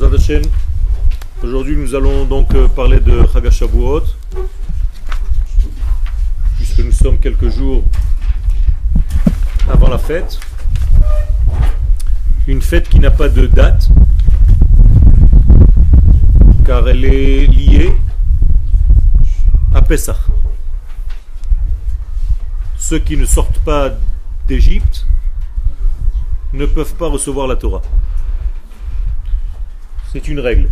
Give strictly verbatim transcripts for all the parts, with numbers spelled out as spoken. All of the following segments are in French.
Bezrat Hashem, aujourd'hui nous allons donc parler de Chag HaShavuot, puisque nous sommes quelques jours avant la fête, une fête qui n'a pas de date, car elle est liée à Pessah. Ceux qui ne sortent pas d'Égypte ne peuvent pas recevoir la Torah. C'est une règle.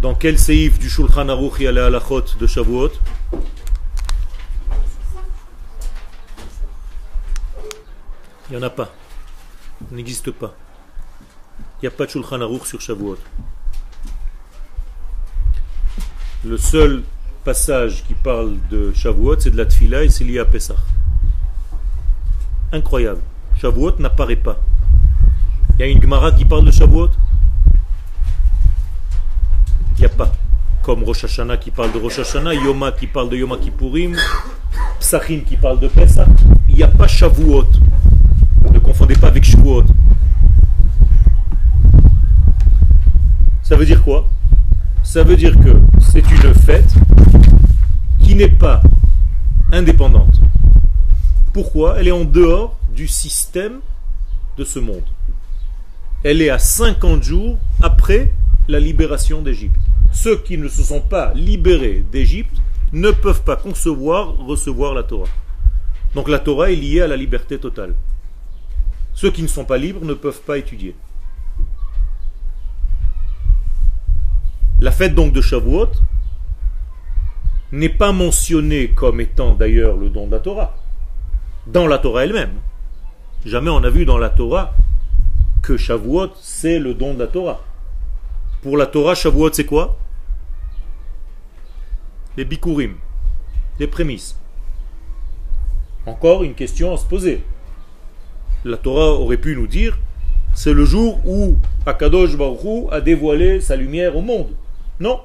Dans quel séif du Shulchan Aruch il y a la halachot de Shavuot? Il n'y en a pas. Il n'existe pas. Il n'y a pas de Shulchan Aruch sur Shavuot. Le seul passage qui parle de Shavuot, c'est de la Tfila et c'est lié à Pessah. Incroyable. Shavuot n'apparaît pas. Il y a une Gemara qui parle de Shavuot? Il n'y a pas. Comme Rosh Hashanah qui parle de Rosh Hashanah, Yoma qui parle de Yom Kippourim, Psachim qui parle de Pessah. Il n'y a pas Shavuot. Ne confondez pas avec Shavuot. Ça veut dire quoi? Ça veut dire que c'est une fête qui n'est pas indépendante. Pourquoi? Elle est en dehors du système de ce monde. Elle est à cinquante jours après la libération d'Égypte. Ceux qui ne se sont pas libérés d'Égypte ne peuvent pas concevoir, recevoir la Torah. Donc la Torah est liée à la liberté totale. Ceux qui ne sont pas libres ne peuvent pas étudier. La fête donc de Shavuot n'est pas mentionnée comme étant d'ailleurs le don de la Torah. Dans la Torah elle-même. Jamais on a vu dans la Torah que Shavuot c'est le don de la Torah. Pour la Torah, Shavuot c'est quoi? Les bikurim, les prémices. Encore une question à se poser. La Torah aurait pu nous dire c'est le jour où Akadosh Baruch Hu a dévoilé sa lumière au monde. Non,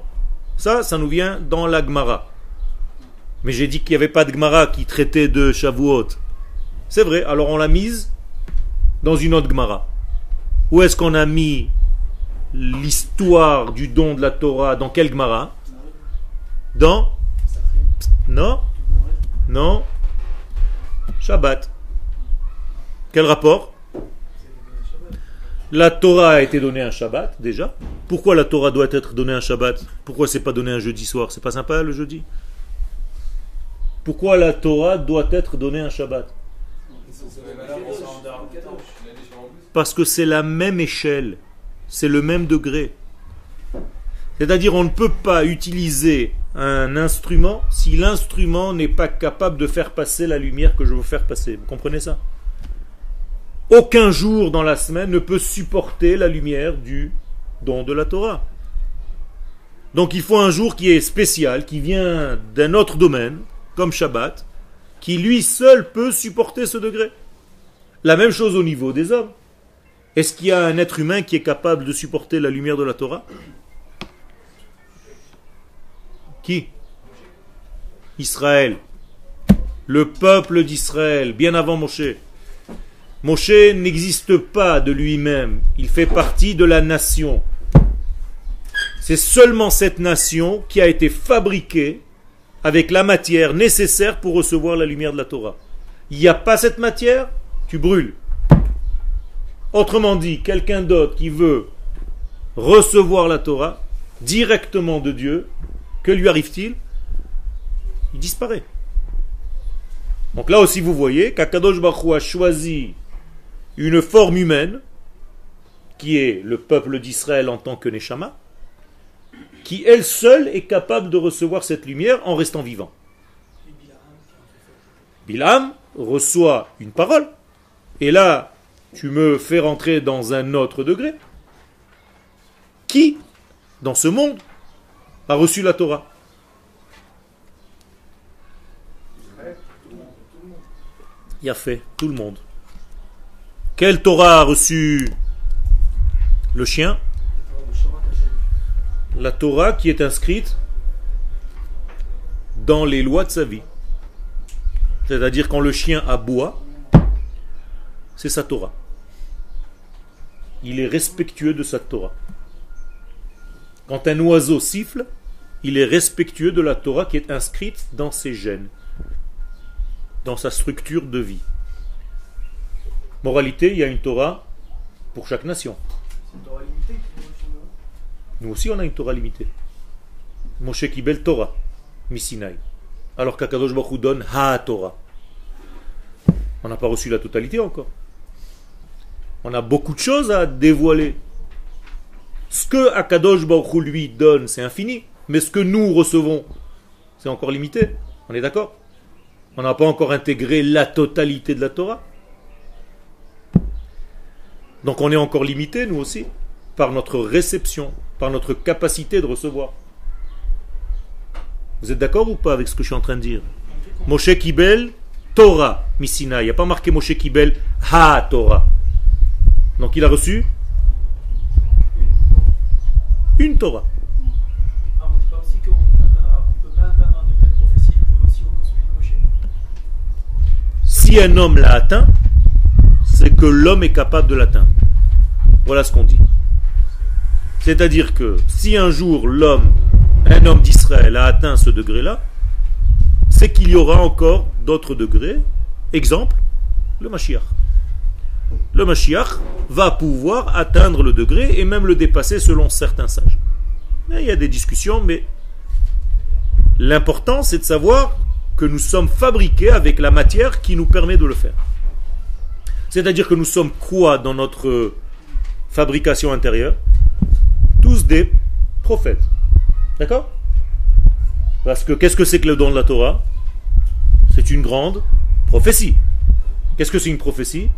ça, ça nous vient dans la Gemara. Mais j'ai dit qu'il n'y avait pas de Gemara qui traitait de Shavuot. C'est vrai, alors on l'a mise dans une autre Gemara. Où est-ce qu'on a mis l'histoire du don de la Torah? Dans quelle Gemara? Dans? Non? Non? Shabbat. Quel rapport? La Torah a été donnée un Shabbat, déjà. Pourquoi la Torah doit être donnée un Shabbat? Pourquoi c'est pas donné un jeudi soir? C'est pas sympa le jeudi? Pourquoi la Torah doit être donnée un Shabbat? Parce que c'est la même échelle, c'est le même degré. C'est-à-dire on ne peut pas utiliser un instrument si l'instrument n'est pas capable de faire passer la lumière que je veux faire passer. Vous comprenez ça? Aucun jour dans la semaine ne peut supporter la lumière du don de la Torah. Donc il faut un jour qui est spécial, qui vient d'un autre domaine, comme Shabbat, qui lui seul peut supporter ce degré. La même chose au niveau des hommes. Est-ce qu'il y a un être humain qui est capable de supporter la lumière de la Torah? Qui? Israël. Le peuple d'Israël, bien avant Moshe. Moshe n'existe pas de lui-même. Il fait partie de la nation. C'est seulement cette nation qui a été fabriquée avec la matière nécessaire pour recevoir la lumière de la Torah. Il n'y a pas cette matière, tu brûles. Autrement dit, quelqu'un d'autre qui veut recevoir la Torah directement de Dieu, que lui arrive-t-il? Il disparaît. Donc là aussi vous voyez qu'Akadosh Baruch Hu a choisi une forme humaine qui est le peuple d'Israël en tant que Neshama, qui elle seule est capable de recevoir cette lumière en restant vivant. Bilam reçoit une parole et là tu me fais rentrer dans un autre degré. Qui, dans ce monde, a reçu la Torah? Il a fait tout le monde. Quelle Torah a reçu le chien? La Torah qui est inscrite dans les lois de sa vie. C'est-à-dire quand le chien aboie, c'est sa Torah. il est respectueux de sa Torah. Quand un oiseau siffle, il est respectueux de la Torah qui est inscrite dans ses gènes, dans sa structure de vie. Moralité, il y a une Torah pour chaque nation. C'est une Torah limitée. Nous aussi, on a une Torah limitée. Moshe Kibel Torah, Missinaï. Alors qu'Akadosh Baruch Hu donne Ha Torah. On n'a pas reçu la totalité encore. On a beaucoup de choses à dévoiler. Ce que Akadosh Baruch Hu lui donne, c'est infini. Mais ce que nous recevons, c'est encore limité. On est d'accord? On n'a pas encore intégré la totalité de la Torah. Donc on est encore limité, nous aussi, par notre réception, par notre capacité de recevoir. Vous êtes d'accord ou pas avec ce que je suis en train de dire? Moshe Kibel, Torah, Missina. Il n'y a pas marqué Moshe Kibel, Ha Torah. Donc il a reçu une Torah. Ah, on ne dit pas aussi qu'on ne peut pas atteindre un degré de prophétie aussi haut que celui de Moshe. Si un homme l'a atteint, c'est que l'homme est capable de l'atteindre. Voilà ce qu'on dit. C'est-à-dire que si un jour l'homme, un homme d'Israël a atteint ce degré-là, c'est qu'il y aura encore d'autres degrés. Exemple, le Mashiach. Le Mashiach va pouvoir atteindre le degré et même le dépasser selon certains sages. Mais il y a des discussions, mais l'important c'est de savoir que nous sommes fabriqués avec la matière qui nous permet de le faire. C'est-à-dire que nous sommes quoi dans notre fabrication intérieure? Tous des prophètes. D'accord? Parce que qu'est-ce que c'est que le don de la Torah? C'est une grande prophétie. Qu'est-ce que c'est une prophétie?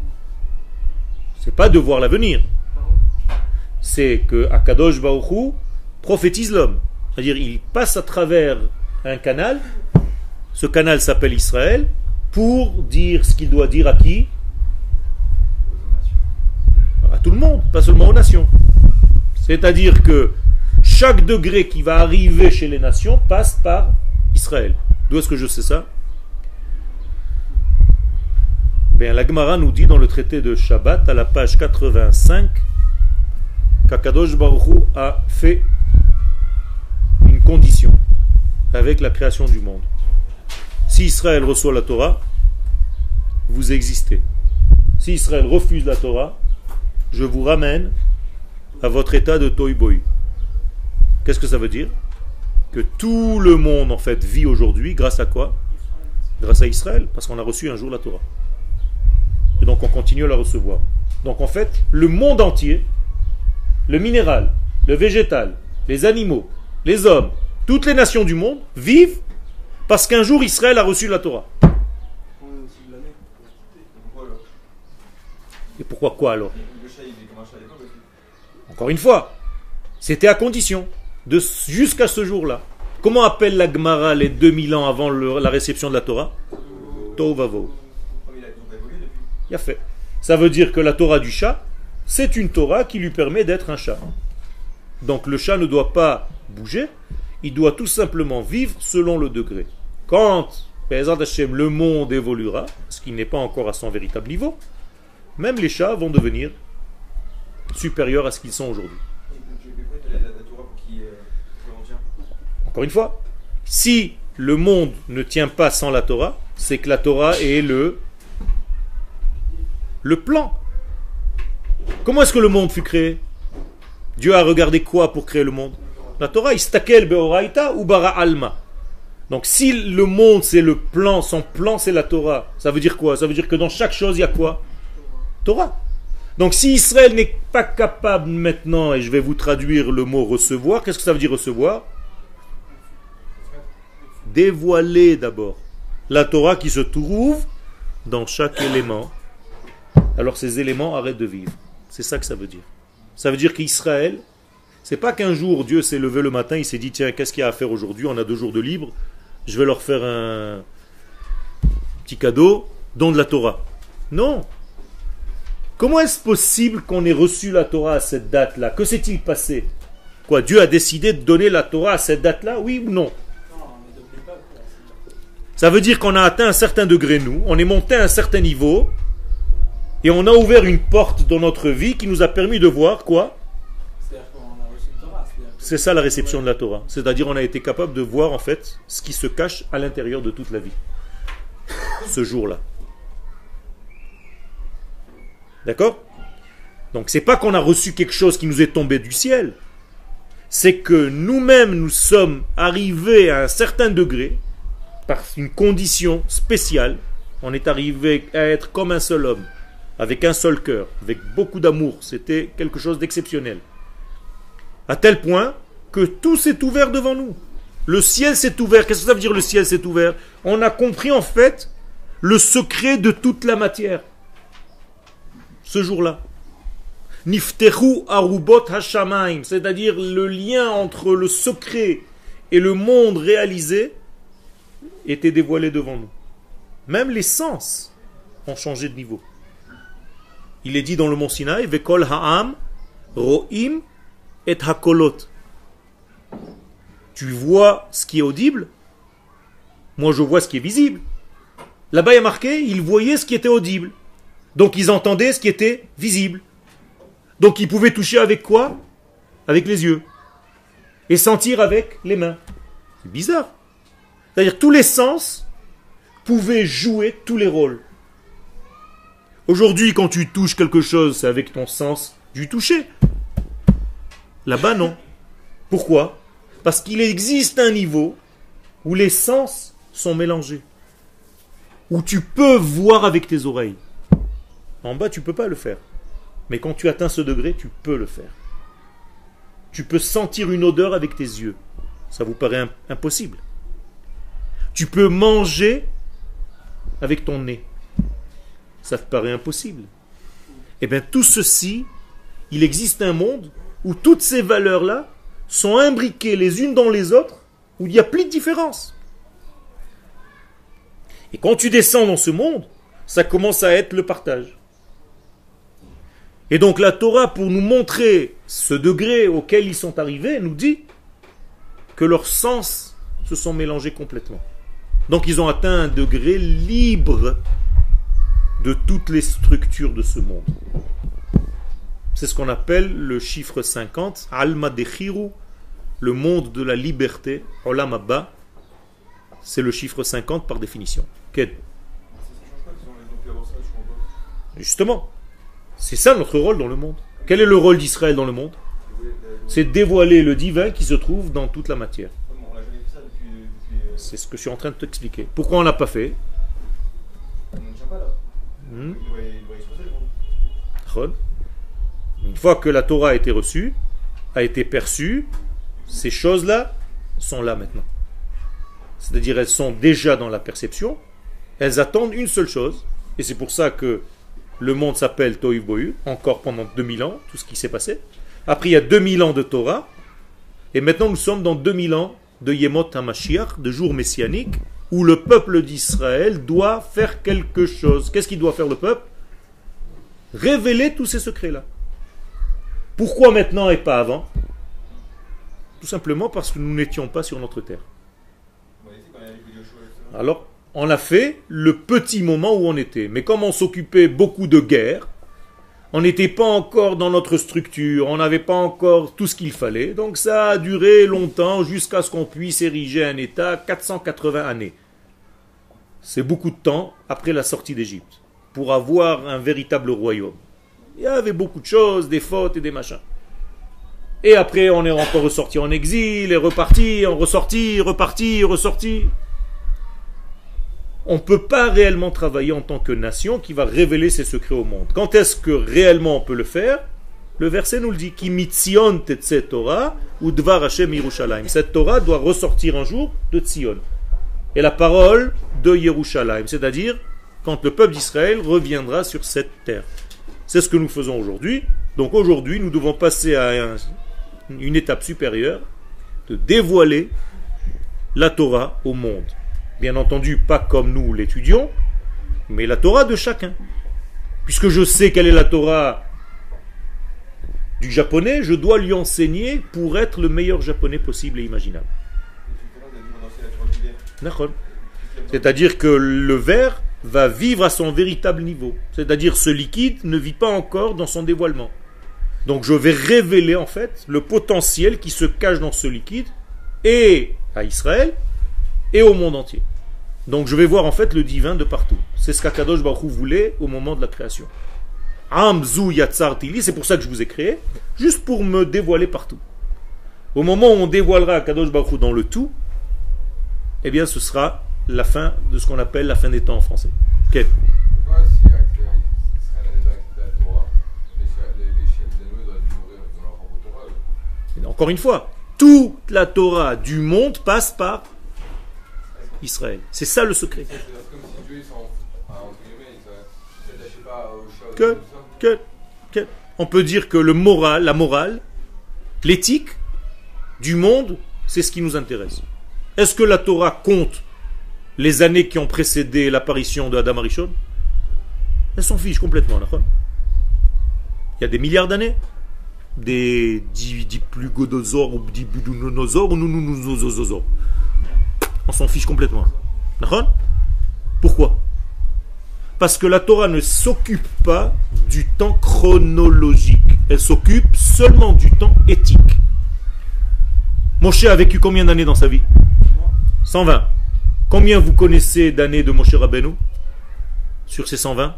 C'est pas de voir l'avenir. C'est que Akadosh Baruch Hu prophétise l'homme. C'est-à-dire il passe à travers un canal. Ce canal s'appelle Israël pour dire ce qu'il doit dire à qui? À tout le monde, pas seulement aux nations. C'est-à-dire que chaque degré qui va arriver chez les nations passe par Israël. D'où est-ce que je sais ça? Bien, la Gemara nous dit dans le traité de Shabbat, à la page quatre-vingt-cinq, qu'Akadosh Baruch Hu a fait une condition avec la création du monde. Si Israël reçoit la Torah, vous existez. Si Israël refuse la Torah, je vous ramène à votre état de toy-boy. Qu'est-ce que ça veut dire? Que tout le monde en fait vit aujourd'hui grâce à quoi? Grâce à Israël, parce qu'on a reçu un jour la Torah. Et donc on continue à la recevoir. Donc en fait, le monde entier, le minéral, le végétal, les animaux, les hommes, toutes les nations du monde vivent parce qu'un jour Israël a reçu la Torah. Et pourquoi quoi alors? Encore une fois, c'était à condition, de jusqu'à ce jour-là. Comment appelle la Gemara les deux mille ans avant le, la réception de la Torah? Tohu vavohu. Il a fait. Ça veut dire que la Torah du chat, c'est une Torah qui lui permet d'être un chat. Donc le chat ne doit pas bouger, il doit tout simplement vivre selon le degré. Quand le monde évoluera, ce qui n'est pas encore à son véritable niveau, même les chats vont devenir supérieurs à ce qu'ils sont aujourd'hui. Encore une fois, si le monde ne tient pas sans la Torah, c'est que la Torah est le, le plan. Comment est-ce que le monde fut créé? Dieu a regardé quoi pour créer le monde? La Torah, istakel beoraita ou bara alma. Donc si le monde c'est le plan, son plan c'est la Torah, ça veut dire quoi? Ça veut dire que dans chaque chose il y a quoi? Torah. Donc si Israël n'est pas capable maintenant, et je vais vous traduire le mot recevoir, qu'est-ce que ça veut dire recevoir? Dévoiler d'abord la Torah qui se trouve dans chaque élément. Alors ces éléments arrêtent de vivre. C'est ça que ça veut dire. Ça veut dire qu'Israël, c'est pas qu'un jour Dieu s'est levé le matin, il s'est dit tiens qu'est-ce qu'il y a à faire aujourd'hui, on a deux jours de libre, je vais leur faire un petit cadeau, don de la Torah. Non. Comment est-ce possible qu'on ait reçu la Torah à cette date-là? Que s'est-il passé? Quoi, Dieu a décidé de donner la Torah à cette date-là? Oui ou non? Ça veut dire qu'on a atteint un certain degré, nous. On est monté à un certain niveau. Et on a ouvert une porte dans notre vie qui nous a permis de voir quoi? C'est ça la réception de la Torah. C'est-à-dire on a été capable de voir en fait ce qui se cache à l'intérieur de toute la vie. Ce jour-là. D'accord? Donc c'est pas qu'on a reçu quelque chose qui nous est tombé du ciel. C'est que nous-mêmes nous sommes arrivés à un certain degré par une condition spéciale. On est arrivé à être comme un seul homme, avec un seul cœur, avec beaucoup d'amour. C'était quelque chose d'exceptionnel. À tel point que tout s'est ouvert devant nous. Le ciel s'est ouvert. Qu'est-ce que ça veut dire le ciel s'est ouvert? On a compris en fait le secret de toute la matière. Ce jour-là. Niftehu arubot hashamayim, c'est-à-dire le lien entre le secret et le monde réalisé était dévoilé devant nous. Même les sens ont changé de niveau. Il est dit dans le mont Sinaï, Vekol ha'am ro'im et hakolot. Tu vois ce qui est audible, moi je vois ce qui est visible. Là-bas il y a marqué, ils voyaient ce qui était audible. Donc ils entendaient ce qui était visible. Donc ils pouvaient toucher avec quoi? Avec les yeux. Et sentir avec les mains. C'est bizarre. C'est-à-dire tous les sens pouvaient jouer tous les rôles. Aujourd'hui, quand tu touches quelque chose, c'est avec ton sens du toucher. Là-bas, non. Pourquoi? Parce qu'il existe un niveau où les sens sont mélangés. Où tu peux voir avec tes oreilles. En bas, tu ne peux pas le faire. Mais quand tu atteins ce degré, tu peux le faire. Tu peux sentir une odeur avec tes yeux. Ça vous paraît impossible. Tu peux manger avec ton nez. Ça te paraît impossible. Eh bien, tout ceci, il existe un monde où toutes ces valeurs-là sont imbriquées les unes dans les autres, où il n'y a plus de différence. Et quand tu descends dans ce monde, ça commence à être le partage. Et donc la Torah, pour nous montrer ce degré auquel ils sont arrivés, nous dit que leurs sens se sont mélangés complètement. Donc ils ont atteint un degré libre de toutes les structures de ce monde. C'est ce qu'on appelle le chiffre cinquante, Alma Dechiru, le monde de la liberté, Olam Abba. C'est le chiffre cinquante par définition. Okay. Justement. C'est ça notre rôle dans le monde. Quel est le rôle d'Israël dans le monde? C'est dévoiler le divin qui se trouve dans toute la matière. C'est ce que je suis en train de t'expliquer. Pourquoi on ne l'a pas fait? hmm? Une fois que la Torah a été reçue, a été perçue, ces choses-là sont là maintenant. C'est-à-dire elles sont déjà dans la perception, elles attendent une seule chose, et c'est pour ça que le monde s'appelle Tohu Bohu, encore pendant deux mille ans, tout ce qui s'est passé. Après, il y a deux mille ans de Torah, et maintenant nous sommes dans deux mille ans de Yemot HaMashiach, de jours messianiques, où le peuple d'Israël doit faire quelque chose. Qu'est-ce qu'il doit faire le peuple? Révéler tous ces secrets-là. Pourquoi maintenant et pas avant? Tout simplement parce que nous n'étions pas sur notre terre. Alors, on a fait le petit moment où on était. Mais comme on s'occupait beaucoup de guerre, on n'était pas encore dans notre structure, on n'avait pas encore tout ce qu'il fallait. Donc ça a duré longtemps jusqu'à ce qu'on puisse ériger un État, quatre cent quatre-vingts années. C'est beaucoup de temps après la sortie d'Égypte, pour avoir un véritable royaume. Il y avait beaucoup de choses, des fautes et des machins. Et après on est encore ressorti en exil, et reparti, en ressorti, reparti, ressorti... On ne peut pas réellement travailler en tant que nation qui va révéler ses secrets au monde. Quand est-ce que réellement on peut le faire? Le verset nous le dit. Ki mitzion tetze Torah ou dvar Hashem Yerushalayim. Cette Torah doit ressortir un jour de Tzion. Et la parole de Yerushalayim, c'est-à-dire quand le peuple d'Israël reviendra sur cette terre. C'est ce que nous faisons aujourd'hui. Donc aujourd'hui, nous devons passer à un, une étape supérieure de dévoiler la Torah au monde. Bien entendu, pas comme nous l'étudions, mais la Torah de chacun. Puisque je sais quelle est la Torah du japonais, je dois lui enseigner pour être le meilleur japonais possible et imaginable. C'est-à-dire que le vers va vivre à son véritable niveau. C'est-à-dire ce liquide ne vit pas encore dans son dévoilement. Donc je vais révéler en fait le potentiel qui se cache dans ce liquide et à Israël et au monde entier. Donc je vais voir en fait le divin de partout. C'est ce qu'Akadosh Baruch Hu voulait au moment de la création. Amzu Yatsar Tili, c'est pour ça que je vous ai créé, juste pour me dévoiler partout. Au moment où on dévoilera Akadosh Baruch Hu dans le tout, eh bien ce sera la fin de ce qu'on appelle la fin des temps en français. Okay. Pourquoi si Israël n'avait pas la Torah, les chefs des Noé doivent mourir dans leur propre Torah ? Encore une fois, toute la Torah du monde passe par Israël. C'est ça le secret. Que, que, que. On peut dire que le moral, la morale, l'éthique du monde, c'est ce qui nous intéresse. Est-ce que la Torah compte les années qui ont précédé l'apparition de Adam Arishon? Elle s'en fiche complètement. Il y a des milliards d'années, des diplugodosaures ou des budunosaures ou nounounosaures. On s'en fiche complètement. Pourquoi? Parce que la Torah ne s'occupe pas du temps chronologique. Elle s'occupe seulement du temps éthique. Moshe a vécu combien d'années dans sa vie? cent vingt. Combien vous connaissez d'années de Moshe Rabbeinu? Sur ces cent vingt?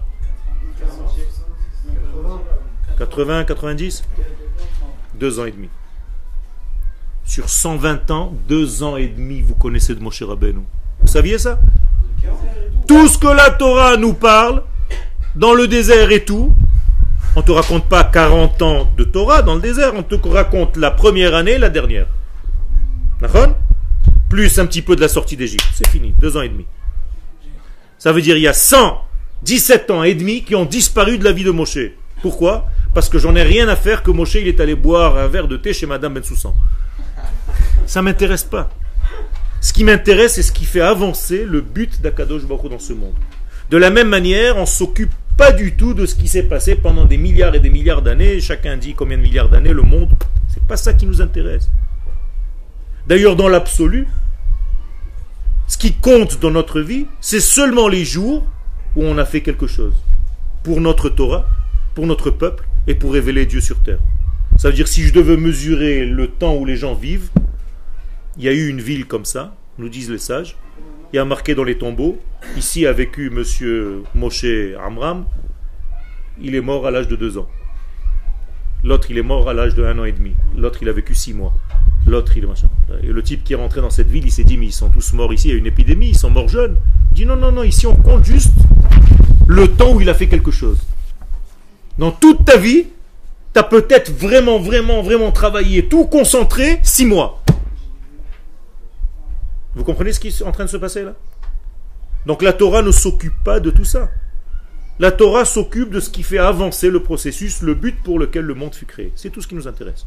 quatre-vingts, quatre-vingt-dix? Deux ans et demi. Sur cent vingt ans, deux ans et demi, vous connaissez de Moshe Rabbeinu. Vous saviez ça? Tout ce que la Torah nous parle, dans le désert et tout, on ne te raconte pas quarante ans de Torah dans le désert, on te raconte la première année et la dernière. D'accord? Plus un petit peu de la sortie d'Égypte. C'est fini, deux ans et demi. Ça veut dire qu'il y a cent dix-sept ans et demi qui ont disparu de la vie de Moshe. Pourquoi? Parce que j'en ai rien à faire que Moshe il est allé boire un verre de thé chez Madame Bensoussan. Ça ne m'intéresse pas. Ce qui m'intéresse, c'est ce qui fait avancer le but d'Akadosh Baruch Hu dans ce monde. De la même manière, on ne s'occupe pas du tout de ce qui s'est passé pendant des milliards et des milliards d'années. Chacun dit combien de milliards d'années, le monde. Ce n'est pas ça qui nous intéresse. D'ailleurs, dans l'absolu, ce qui compte dans notre vie, c'est seulement les jours où on a fait quelque chose. Pour notre Torah, pour notre peuple et pour révéler Dieu sur terre. Ça veut dire si je devais mesurer le temps où les gens vivent, il y a eu une ville comme ça, nous disent les sages, il y a marqué dans les tombeaux, ici a vécu monsieur Moshe Amram, il est mort à l'âge de deux ans. L'autre il est mort à l'âge de un an et demi. L'autre il a vécu six mois. L'autre il est machin. Et le type qui est rentré dans cette ville, il s'est dit mais ils sont tous morts ici, il y a une épidémie, ils sont morts jeunes. Il dit non, non, non, ici on compte juste le temps où il a fait quelque chose. Dans toute ta vie, tu as peut-être vraiment, vraiment, vraiment travaillé, tout concentré, six mois. Vous comprenez ce qui est en train de se passer là? Donc la Torah ne s'occupe pas de tout ça. La Torah s'occupe de ce qui fait avancer le processus, le but pour lequel le monde fut créé. C'est tout ce qui nous intéresse.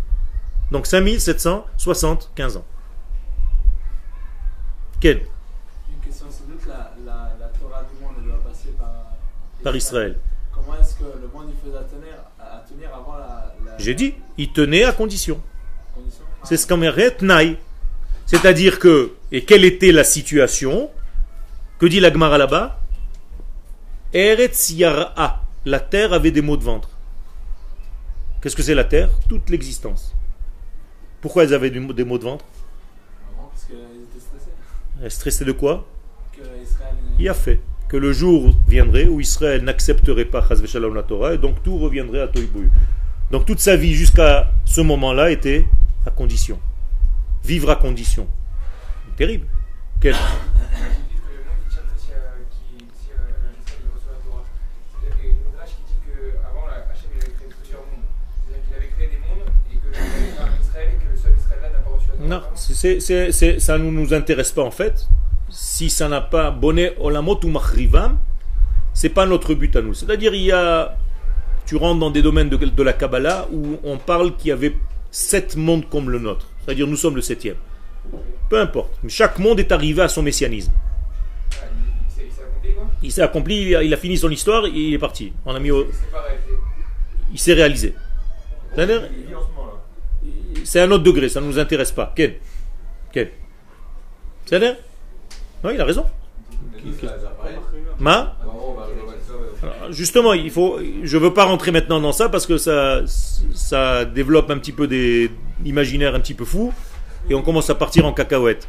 Donc cinq mille sept cent soixante-quinze ans. Quelle? Une question sans doute, la, la, la Torah du monde doit passer par, par Israël. Comment est-ce que le monde il faisait à tenir, à tenir avant la... la... J'ai dit, il tenait à condition. condition ah. C'est ce qu'on mérite, Naï. C'est-à-dire que, et quelle était la situation? Que dit la Gemara là-bas? Eretz Yara, la terre avait des maux de ventre. Qu'est-ce que c'est la terre? Toute l'existence. Pourquoi elles avaient des maux de ventre? Parce qu'elles étaient stressées. Elles stressaient de quoi? Que Israël... Il a fait que le jour viendrait où Israël n'accepterait pas Chas Veshalom la Torah et donc tout reviendrait à Tohu Bohu. Donc toute sa vie jusqu'à ce moment-là était à condition. Vivre à condition. Terrible. Quel... Non, c'est, c'est, c'est, ça ne nous, nous intéresse pas en fait. Si ça n'a pas bonnet olamot ou machrivam, c'est pas notre but à nous. C'est-à-dire, il y a, tu rentres dans des domaines de, de la Kabbalah où on parle qu'il y avait sept mondes comme le nôtre. C'est-à-dire nous sommes le septième. Peu importe. Chaque monde est arrivé à son messianisme. Il s'est accompli, quoi? Il s'est accompli, il a, il a fini son histoire et il est parti. On a mis au... Il s'est réalisé. C'est-à-dire, c'est un autre degré, ça ne nous intéresse pas. Quel Quel C'est-à-dire? Non, il a raison. Ma Alors, justement, il faut. Je veux pas rentrer maintenant dans ça parce que ça, ça développe un petit peu des imaginaires un petit peu fous et on commence à partir en cacahuète.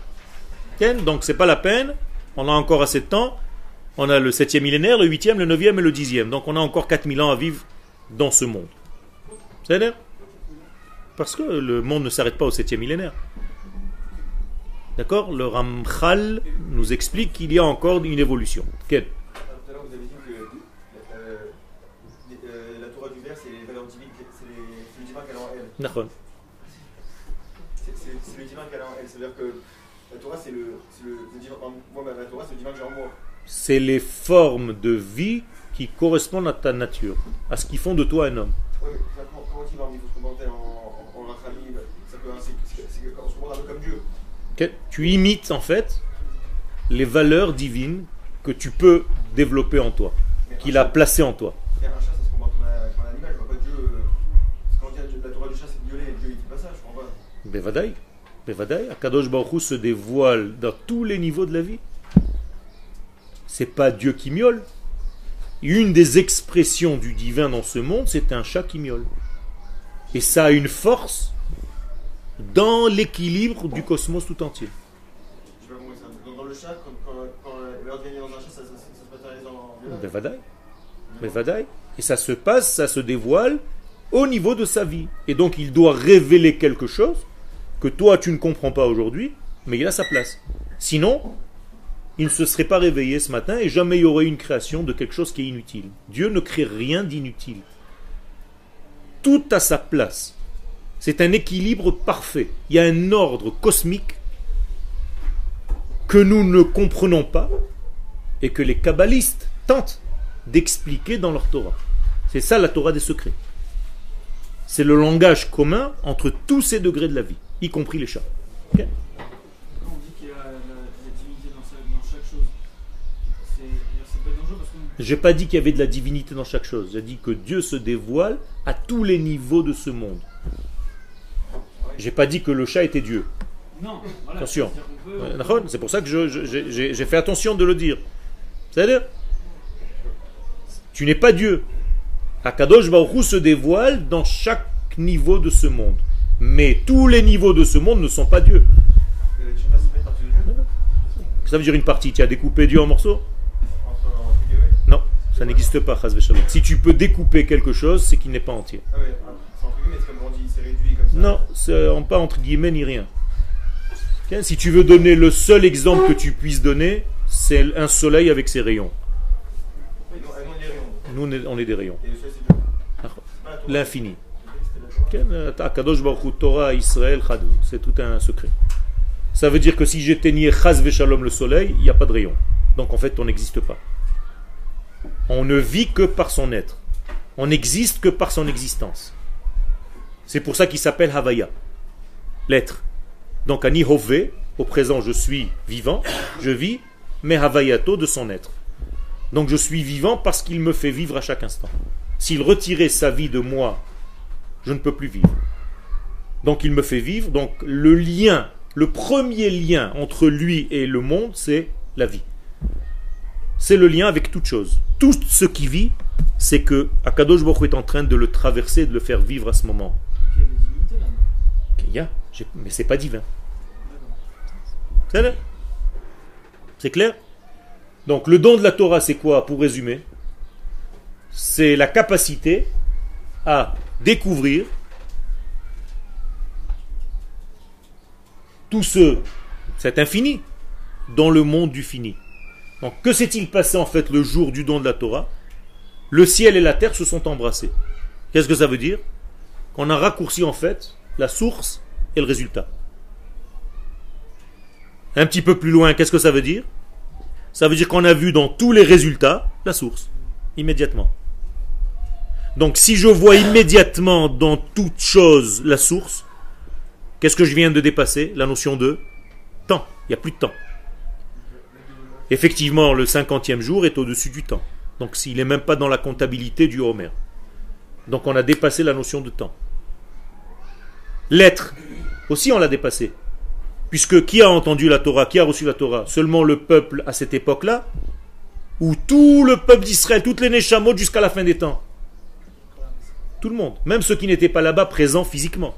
Donc c'est pas la peine. On a encore assez de temps. On a le septième millénaire, le huitième, le neuvième et le dixième. Donc on a encore quatre mille ans à vivre dans ce monde. C'est-à-dire parce que le monde ne s'arrête pas au septième millénaire. D'accord? Le Ramchal nous explique qu'il y a encore une évolution. Quelle? Tout à l'heure, vous avez dit que euh, euh, la Torah du Vers, c'est les valeurs divines, c'est le divin qu'elle a en elle. C'est le divin qu'elle a en elle. C'est-à-dire que la Torah, c'est le, le, le divin. Moi, la Torah, c'est le divin que j'ai en moi. C'est les formes de vie qui correspondent à ta nature, à ce qui font de toi un homme. Oui, mais exactement. Comment il va vous commenter en, en, en Rachamim? C'est qu'on se comporte un peu comme Dieu. Okay. Tu imites en fait les valeurs divines que tu peux développer en toi, qu'il a placées en toi. Un chat, ça se comporte comme un animal. Je vois pas Dieu. Quand on dit la Torah du chat, c'est violet, Dieu il dit pas ça, je comprends pas. Bevadaï, Bevadaï, Akadosh Baruch Hu se dévoile dans tous les niveaux de la vie. C'est pas Dieu qui miaule. Une des expressions du divin dans ce monde, c'est un chat qui miaule. Et ça a une force dans l'équilibre du cosmos tout entier. Je sais pas comment ça. Dans le chat, quand, quand, quand l'heure de gagner dans un chat, ça, ça, ça, ça se matérialise en... Bevadaï. Bevadaï. Et ça se passe, ça se dévoile au niveau de sa vie. Et donc il doit révéler quelque chose que toi tu ne comprends pas aujourd'hui, mais il a sa place. Sinon, il ne se serait pas réveillé ce matin et jamais il y aurait une création de quelque chose qui est inutile. Dieu ne crée rien d'inutile. Tout à sa place. C'est un équilibre parfait. Il y a un ordre cosmique que nous ne comprenons pas et que les kabbalistes tentent d'expliquer dans leur Torah. C'est ça la Torah des secrets. C'est le langage commun entre tous ces degrés de la vie, y compris les chats. Okay? Quand on dit qu'il y a la, la divinité dans, sa, dans chaque chose, c'est pas dangereux parce que... J'ai pas dit qu'il y avait de la divinité dans chaque chose. J'ai dit que Dieu se dévoile à tous les niveaux de ce monde. J'ai pas dit que le chat était Dieu. Non, voilà, attention. Peut... C'est pour ça que j'ai fait attention de le dire. C'est-à-dire, tu n'es pas Dieu. Akadosh Baruch Hu se dévoile dans chaque niveau de ce monde. Mais tous les niveaux de ce monde ne sont pas Dieu. Ça veut dire une partie. Tu as découpé Dieu en morceaux? Non, ça n'existe pas. Si tu peux découper quelque chose, c'est qu'il n'est pas entier. Non, on pas entre guillemets ni rien. Okay? Si tu veux donner le seul exemple que tu puisses donner, c'est un soleil avec ses rayons. Nous, on est des rayons. L'infini. Akadosh Baruch Hu Torah Israël Chadou. C'est tout un secret. Ça veut dire que si j'éteignais Chaz Veshalom le soleil, il n'y a pas de rayon. Donc en fait, on n'existe pas. On ne vit que par son être. On n'existe que par son existence. C'est pour ça qu'il s'appelle Havaya, l'être. Donc Ani Hove, au présent je suis vivant, je vis, mais Havayato de son être. Donc je suis vivant parce qu'il me fait vivre à chaque instant. S'il retirait sa vie de moi, je ne peux plus vivre. Donc il me fait vivre, donc le lien, le premier lien entre lui et le monde, c'est la vie. C'est le lien avec toute chose. Tout ce qui vit, c'est que Akadosh Baruch Hu est en train de le traverser et de le faire vivre à ce moment. Yeah, mais c'est pas divin. C'est clair? Donc le don de la Torah, c'est quoi? Pour résumer, c'est la capacité à découvrir tout ce, cet infini dans le monde du fini. Donc que s'est-il passé en fait le jour du don de la Torah? Le ciel et la terre se sont embrassés. Qu'est-ce que ça veut dire? Qu'on a raccourci en fait la source et le résultat. Un petit peu plus loin, qu'est-ce que ça veut dire? Ça veut dire qu'on a vu dans tous les résultats la source, immédiatement. Donc si je vois immédiatement dans toute chose la source, qu'est-ce que je viens de dépasser? La notion de temps. Il n'y a plus de temps. Effectivement, le cinquantième jour est au-dessus du temps. Donc il n'est même pas dans la comptabilité du Homer. Donc on a dépassé la notion de temps. L'être, aussi on l'a dépassé. Puisque qui a entendu la Torah? Qui a reçu la Torah? Seulement le peuple à cette époque-là, ou tout le peuple d'Israël, toutes les Neshamot jusqu'à la fin des temps? Tout le monde, même ceux qui n'étaient pas là-bas présents physiquement.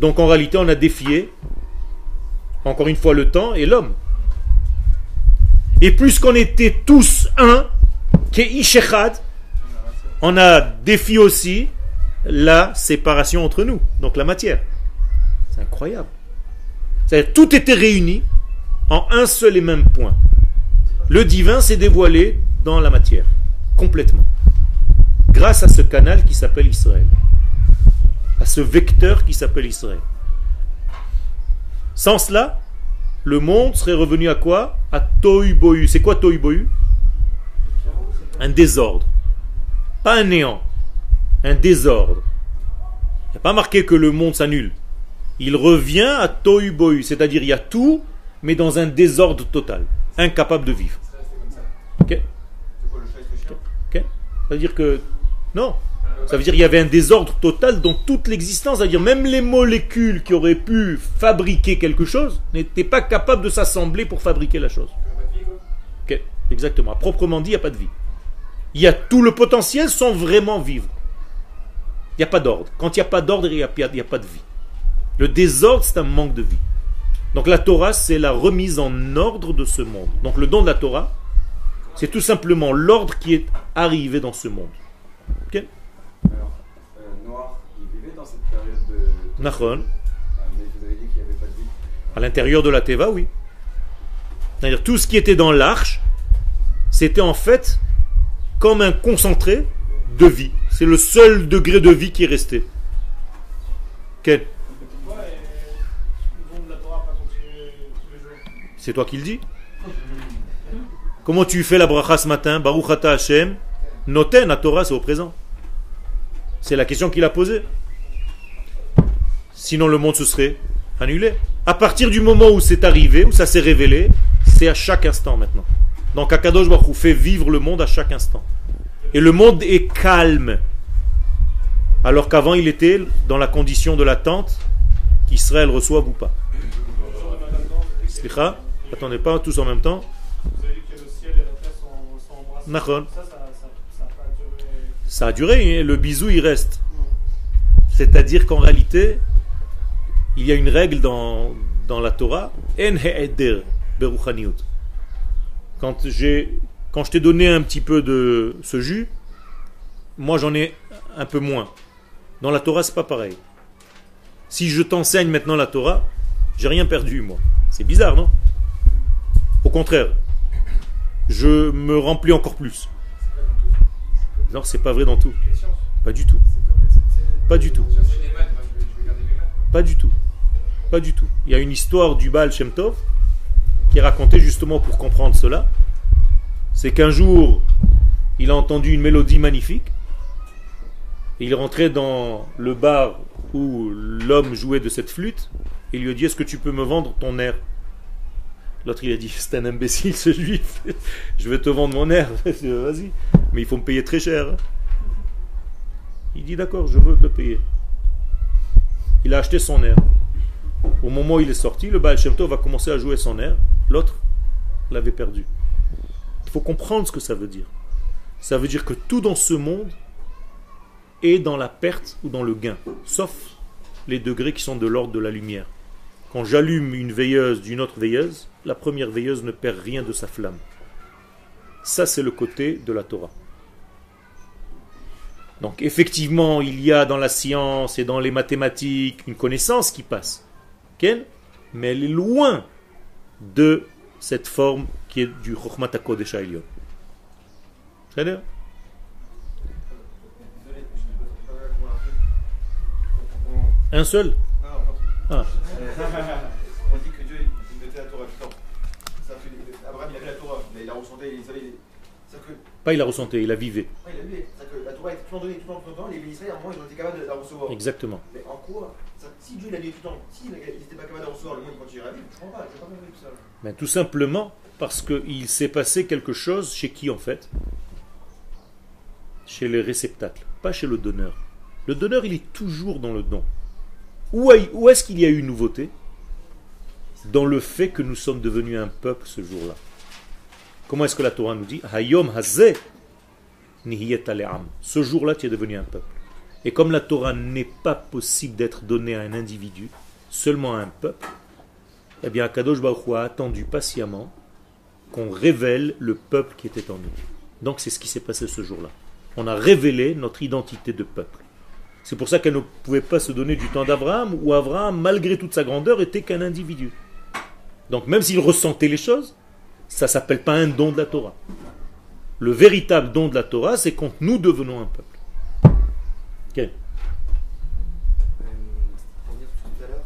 Donc en réalité, on a défié, encore une fois, le temps et l'homme. Et puisqu'on était tous un, on a défié aussi la séparation entre nous, donc la matière. C'est incroyable. C'est-à-dire tout était réuni en un seul et même point. Le divin s'est dévoilé dans la matière, complètement. Grâce à ce canal qui s'appelle Israël. À ce vecteur qui s'appelle Israël. Sans cela, le monde serait revenu à quoi? À Tohu-Bohu. C'est quoi Tohu-Bohu? Un désordre. Pas un néant. Un désordre. Il n'y a pas marqué que le monde s'annule. Il revient à Tohu-Bohu, c'est-à-dire il y a tout, mais dans un désordre total, incapable de vivre. Okay. Okay. Ça veut dire que non, ça veut dire qu'il y avait un désordre total dans toute l'existence, c'est-à-dire même les molécules qui auraient pu fabriquer quelque chose n'étaient pas capables de s'assembler pour fabriquer la chose. Okay. Exactement. À proprement dit, il n'y a pas de vie. Il y a tout le potentiel sans vraiment vivre. Il n'y a pas d'ordre. Quand il n'y a pas d'ordre, il n'y a, il n'y a pas de vie. Le désordre, c'est un manque de vie. Donc la Torah, c'est la remise en ordre de ce monde. Donc le don de la Torah, c'est tout simplement l'ordre qui est arrivé dans ce monde. Ok ? Alors, euh, Noir, il vivait dans cette période de... Nachon. Ah, mais vous avez dit qu'il n'y avait pas de vie. À l'intérieur de la Teva, oui. C'est-à-dire tout ce qui était dans l'arche, c'était en fait comme un concentré de vie. C'est le seul degré de vie qui est resté. Ok ? C'est toi qui le dis. Comment tu fais la bracha ce matin? Baruch Ata Hashem. Noten, la Torah, c'est au présent. C'est la question qu'il a posée. Sinon, le monde se serait annulé. À partir du moment où c'est arrivé, où ça s'est révélé, c'est à chaque instant maintenant. Donc, Akadosh Baruch Hu fait vivre le monde à chaque instant. Et le monde est calme. Alors qu'avant, il était dans la condition de l'attente qu'Israël reçoive ou pas. Slicha. Attendez pas tous en même temps. Vous avez dit que le ciel et la terre sont, sont embrassés. Nachon. Ça, ça, ça, ça, a pas duré. Ça a duré, le bisou il reste. C'est-à-dire qu'en réalité, il y a une règle dans, dans la Torah. En he'eder beruchaniut. Quand j'ai, quand je t'ai donné un petit peu de ce jus, moi j'en ai un peu moins. Dans la Torah, c'est pas pareil. Si je t'enseigne maintenant la Torah, j'ai rien perdu moi. C'est bizarre, non? Au contraire, je me remplis encore plus. Non, c'est pas vrai dans tout. Pas du tout. Pas du tout. Pas du tout. Pas du tout. Il y a une histoire du Baal Shem Tov qui est racontée justement pour comprendre cela. C'est qu'un jour, il a entendu une mélodie magnifique. Et il rentrait dans le bar où l'homme jouait de cette flûte. Il lui a dit, est-ce que tu peux me vendre ton air? L'autre, il a dit, c'est un imbécile ce juif, je vais te vendre mon air, vas-y, mais il faut me payer très cher. Il dit, d'accord, je veux te le payer. Il a acheté son air. Au moment où il est sorti, le Baal Shem Tov va commencer à jouer son air, l'autre l'avait perdu. Il faut comprendre ce que ça veut dire. Ça veut dire que tout dans ce monde est dans la perte ou dans le gain, sauf les degrés qui sont de l'ordre de la lumière. Quand j'allume une veilleuse d'une autre veilleuse, la première veilleuse ne perd rien de sa flamme. Ça, c'est le côté de la Torah. Donc, effectivement, il y a dans la science et dans les mathématiques une connaissance qui passe. Mais elle est loin de cette forme qui est du Chokhmat HaKodesh Elyon. C'est-à-dire ? Un seul ? Ah. On dit que Dieu il mettait la Torah tout le temps. C'est-à-dire qu'Abraham il avait la Torah, mais il la ressentait, il savait. Que... Pas il la ressentait, il la vivait. Ouais, il la vivait. C'est-à-dire que la Torah était tout le temps donnée, tout le temps, tout le temps, les Israéliens à un moment ils ont été capables de la recevoir. Exactement. Mais en quoi si Dieu l'a dit tout le temps, s'ils n'étaient pas capables de la recevoir, le monde continuerait à vivre, je ne comprends pas, je n'ai pas compris tout ça. Mais tout simplement parce qu'il s'est passé quelque chose chez qui en fait? Chez les réceptacles, pas chez le donneur. Le donneur il est toujours dans le don. Où est-ce qu'il y a eu une nouveauté? dans le fait que nous sommes devenus un peuple ce jour-là. Comment est-ce que la Torah nous dit Hayom hazeh nihiyata le'am. Ce jour-là, tu es devenu un peuple. Et comme la Torah n'est pas possible d'être donnée à un individu, seulement à un peuple, eh bien, Akadosh Baruch Hu a attendu patiemment qu'on révèle le peuple qui était en nous. Donc, c'est ce qui s'est passé ce jour-là. On a révélé notre identité de peuple. C'est pour ça qu'elle ne pouvait pas se donner du temps d'Abraham, où Abraham, malgré toute sa grandeur, était qu'un individu. Donc, même s'il ressentait les choses, ça ne s'appelle pas un don de la Torah. Le véritable don de la Torah, c'est quand nous devenons un peuple. Okay. Pour dire tout à l'heure,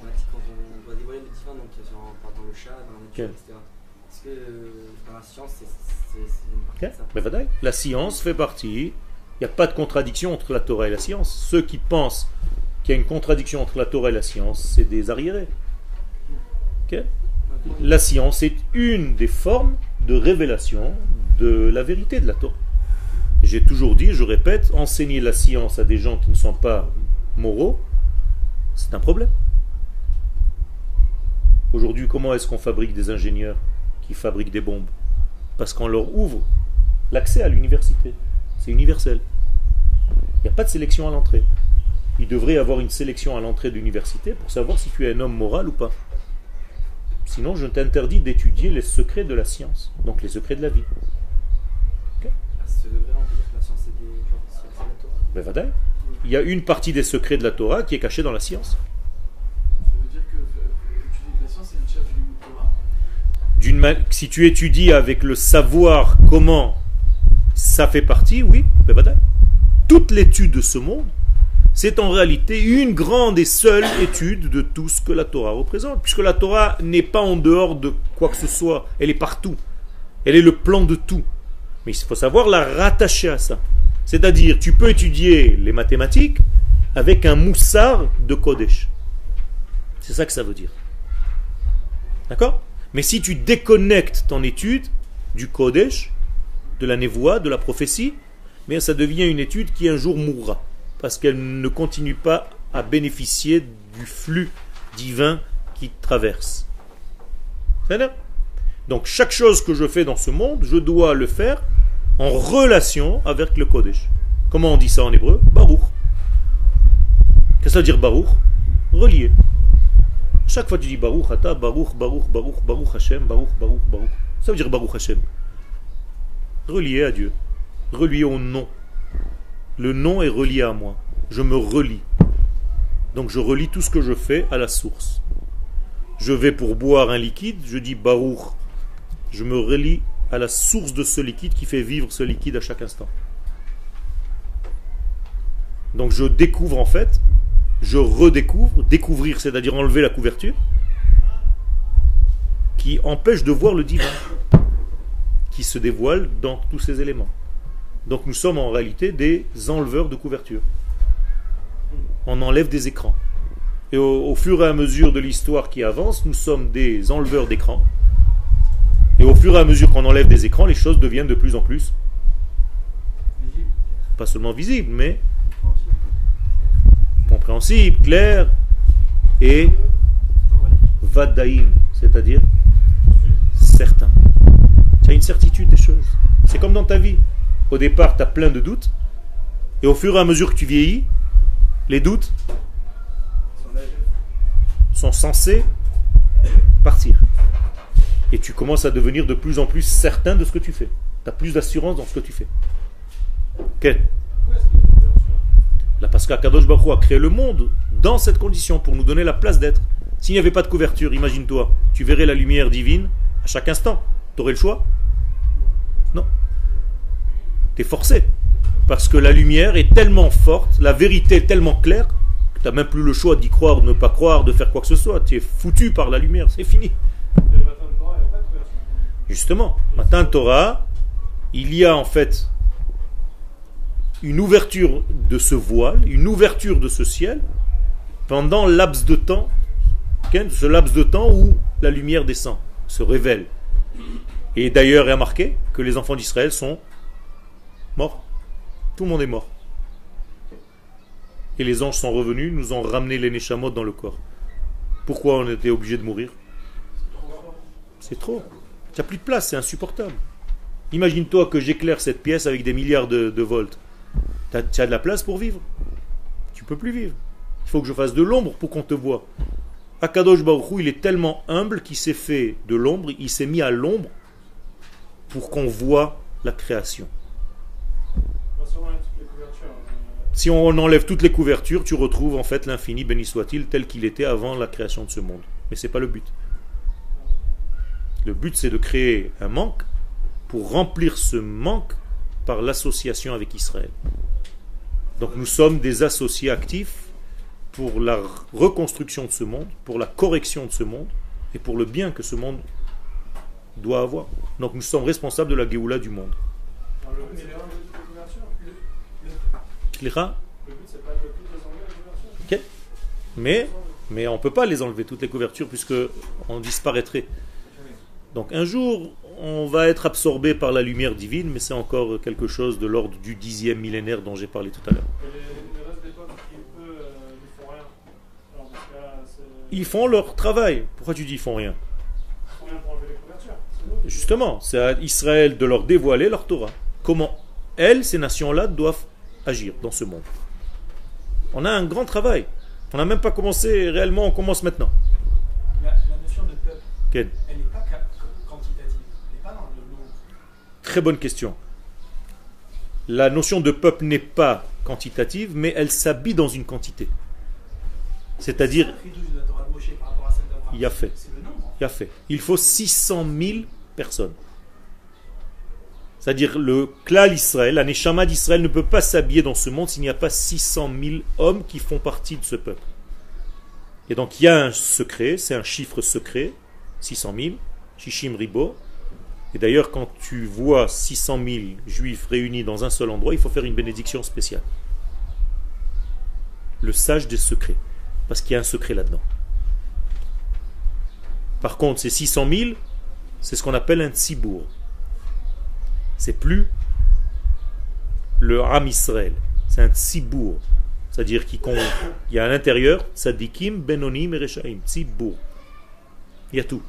on a dit quand on doit dévoiler le divin, donc dans le chat, dans le chat, et cetera. Est-ce que dans la science, c'est, c'est, c'est une partie okay. de ça Mais vadaï, la science fait partie. Il n'y a pas de contradiction entre la Torah et la science. Ceux qui pensent qu'il y a une contradiction entre la Torah et la science, c'est des arriérés. Okay. La science est une des formes de révélation de la vérité de la Torah. J'ai toujours dit, je répète, enseigner la science à des gens qui ne sont pas moraux, c'est un problème. Aujourd'hui, comment est-ce qu'on fabrique des ingénieurs qui fabriquent des bombes? Parce qu'on leur ouvre l'accès à l'université. C'est universel. Il n'y a pas de sélection à l'entrée. Il devrait y avoir une sélection à l'entrée de l'université pour savoir si tu es un homme moral ou pas. Sinon, je t'interdis d'étudier les secrets de la science, donc les secrets de la vie. Il y a une partie des secrets de la Torah qui est cachée dans la science. Ça veut dire que étudier la science, c'est le tchat du Torah. Si tu étudies avec le savoir comment ça fait partie, oui, toute l'étude de ce monde, c'est en réalité une grande et seule étude de tout ce que la Torah représente. Puisque la Torah n'est pas en dehors de quoi que ce soit, elle est partout. Elle est le plan de tout. Mais il faut savoir la rattacher à ça. C'est-à-dire, tu peux étudier les mathématiques avec un moussard de Kodesh. C'est ça que ça veut dire. D'accord? Mais si tu déconnectes ton étude du Kodesh, de la névoie, de la prophétie, bien ça devient une étude qui un jour mourra. Parce qu'elle ne continue pas à bénéficier du flux divin qui traverse. C'est-à-dire? Donc chaque chose que je fais dans ce monde, je dois le faire en relation avec le Kodesh. Comment on dit ça en hébreu? Baruch. Qu'est-ce que ça veut dire Baruch? Relié. Chaque fois que tu dis Baruch, Ata, Baruch, Baruch, Baruch, Baruch Hashem, Baruch, Baruch, Baruch. Ça veut dire Baruch Hashem. Relié à Dieu. Relié au nom. Le nom est relié à moi. Je me relie. Donc je relie tout ce que je fais à la source. Je vais pour boire un liquide, je dis Baruch. Je me relie à la source de ce liquide qui fait vivre ce liquide à chaque instant. Donc je découvre en fait, je redécouvre, découvrir c'est-à-dire enlever la couverture qui empêche de voir le divin qui se dévoile dans tous ces éléments. Donc nous sommes en réalité des enleveurs de couverture. On enlève des écrans. Et au, au fur et à mesure de l'histoire qui avance, nous sommes des enleveurs d'écrans. Et au fur et à mesure qu'on enlève des écrans, les choses deviennent de plus en plus visible. Pas seulement visibles, mais compréhensibles, claires et vadaïm, c'est-à-dire certain. Tu as une certitude des choses. C'est comme dans ta vie. Au départ, tu as plein de doutes et au fur et à mesure que tu vieillis, les doutes sont censés partir. Et tu commences à devenir de plus en plus certain de ce que tu fais. Tu as plus d'assurance dans ce que tu fais. Quel ? Là, parce qu'Akadosh Baruch Hu a créé le monde dans cette condition pour nous donner la place d'être. S'il n'y avait pas de couverture, imagine-toi, tu verrais la lumière divine à chaque instant. Tu aurais le choix ? Non. Tu es forcé. Parce que la lumière est tellement forte, la vérité est tellement claire, que tu n'as même plus le choix d'y croire, de ne pas croire, de faire quoi que ce soit. Tu es foutu par la lumière, c'est fini. Justement, Matan Torah, il y a en fait une ouverture de ce voile, une ouverture de ce ciel, pendant laps de temps, ce laps de temps où la lumière descend, se révèle. Et d'ailleurs, il y a marqué que les enfants d'Israël sont morts. Tout le monde est mort. Et les anges sont revenus, nous ont ramené les Neshamot dans le corps. Pourquoi on était obligé de mourir? C'est trop. Tu n'as plus de place, c'est insupportable. Imagine-toi que j'éclaire cette pièce avec des milliards de, de volts. Tu as, as de la place pour vivre? Tu ne peux plus vivre. Il faut que je fasse de l'ombre pour qu'on te voie. Akadosh Baruch Hu, il est tellement humble qu'il s'est fait de l'ombre, il s'est mis à l'ombre pour qu'on voie la création. Si on enlève toutes les couvertures, tu retrouves en fait l'infini, béni soit-il, tel qu'il était avant la création de ce monde. Mais ce n'est pas le but. Le but, c'est de créer un manque pour remplir ce manque par l'association avec Israël. Donc nous sommes des associés actifs pour la reconstruction de ce monde, pour la correction de ce monde et pour le bien que ce monde doit avoir. Donc nous sommes responsables de la Géoula du monde. Okay. Mais, mais on ne peut pas les enlever toutes les couvertures puisque on disparaîtrait. Donc un jour on va être absorbé par la lumière divine, mais c'est encore quelque chose de l'ordre du dixième millénaire dont j'ai parlé tout à l'heure. Ils font leur travail. Pourquoi tu dis ils font rien? Ils font rien pour enlever les couvertures. Justement, c'est à Israël de leur dévoiler leur Torah. Comment elles, ces nations-là, doivent agir dans ce monde. On a un grand travail. On n'a même pas commencé réellement, on commence maintenant. La, la notion de peuple, Ken. Elle n'est pas quantitative, elle n'est pas dans le nombre. Très bonne question. La notion de peuple n'est pas quantitative, mais elle s'habille dans une quantité. C'est-à-dire, il y a fait. Il y a fait. Il faut six cent mille personnes. C'est-à-dire le klal Israël, la neshama d'Israël ne peut pas s'habiller dans ce monde s'il n'y a pas six cent mille hommes qui font partie de ce peuple. Et donc il y a un secret, c'est un chiffre secret, six cent mille, Shishim Ribo. Et d'ailleurs quand tu vois six cent mille juifs réunis dans un seul endroit, il faut faire une bénédiction spéciale. Le sage des secrets, parce qu'il y a un secret là-dedans. Par contre, ces six cent mille, c'est ce qu'on appelle un tzibour. C'est plus le Am Israël, c'est un tzibour, c'est-à-dire qu'il y a à l'intérieur tzadikim, benonim et rechaim, tzibour. Il y a tout,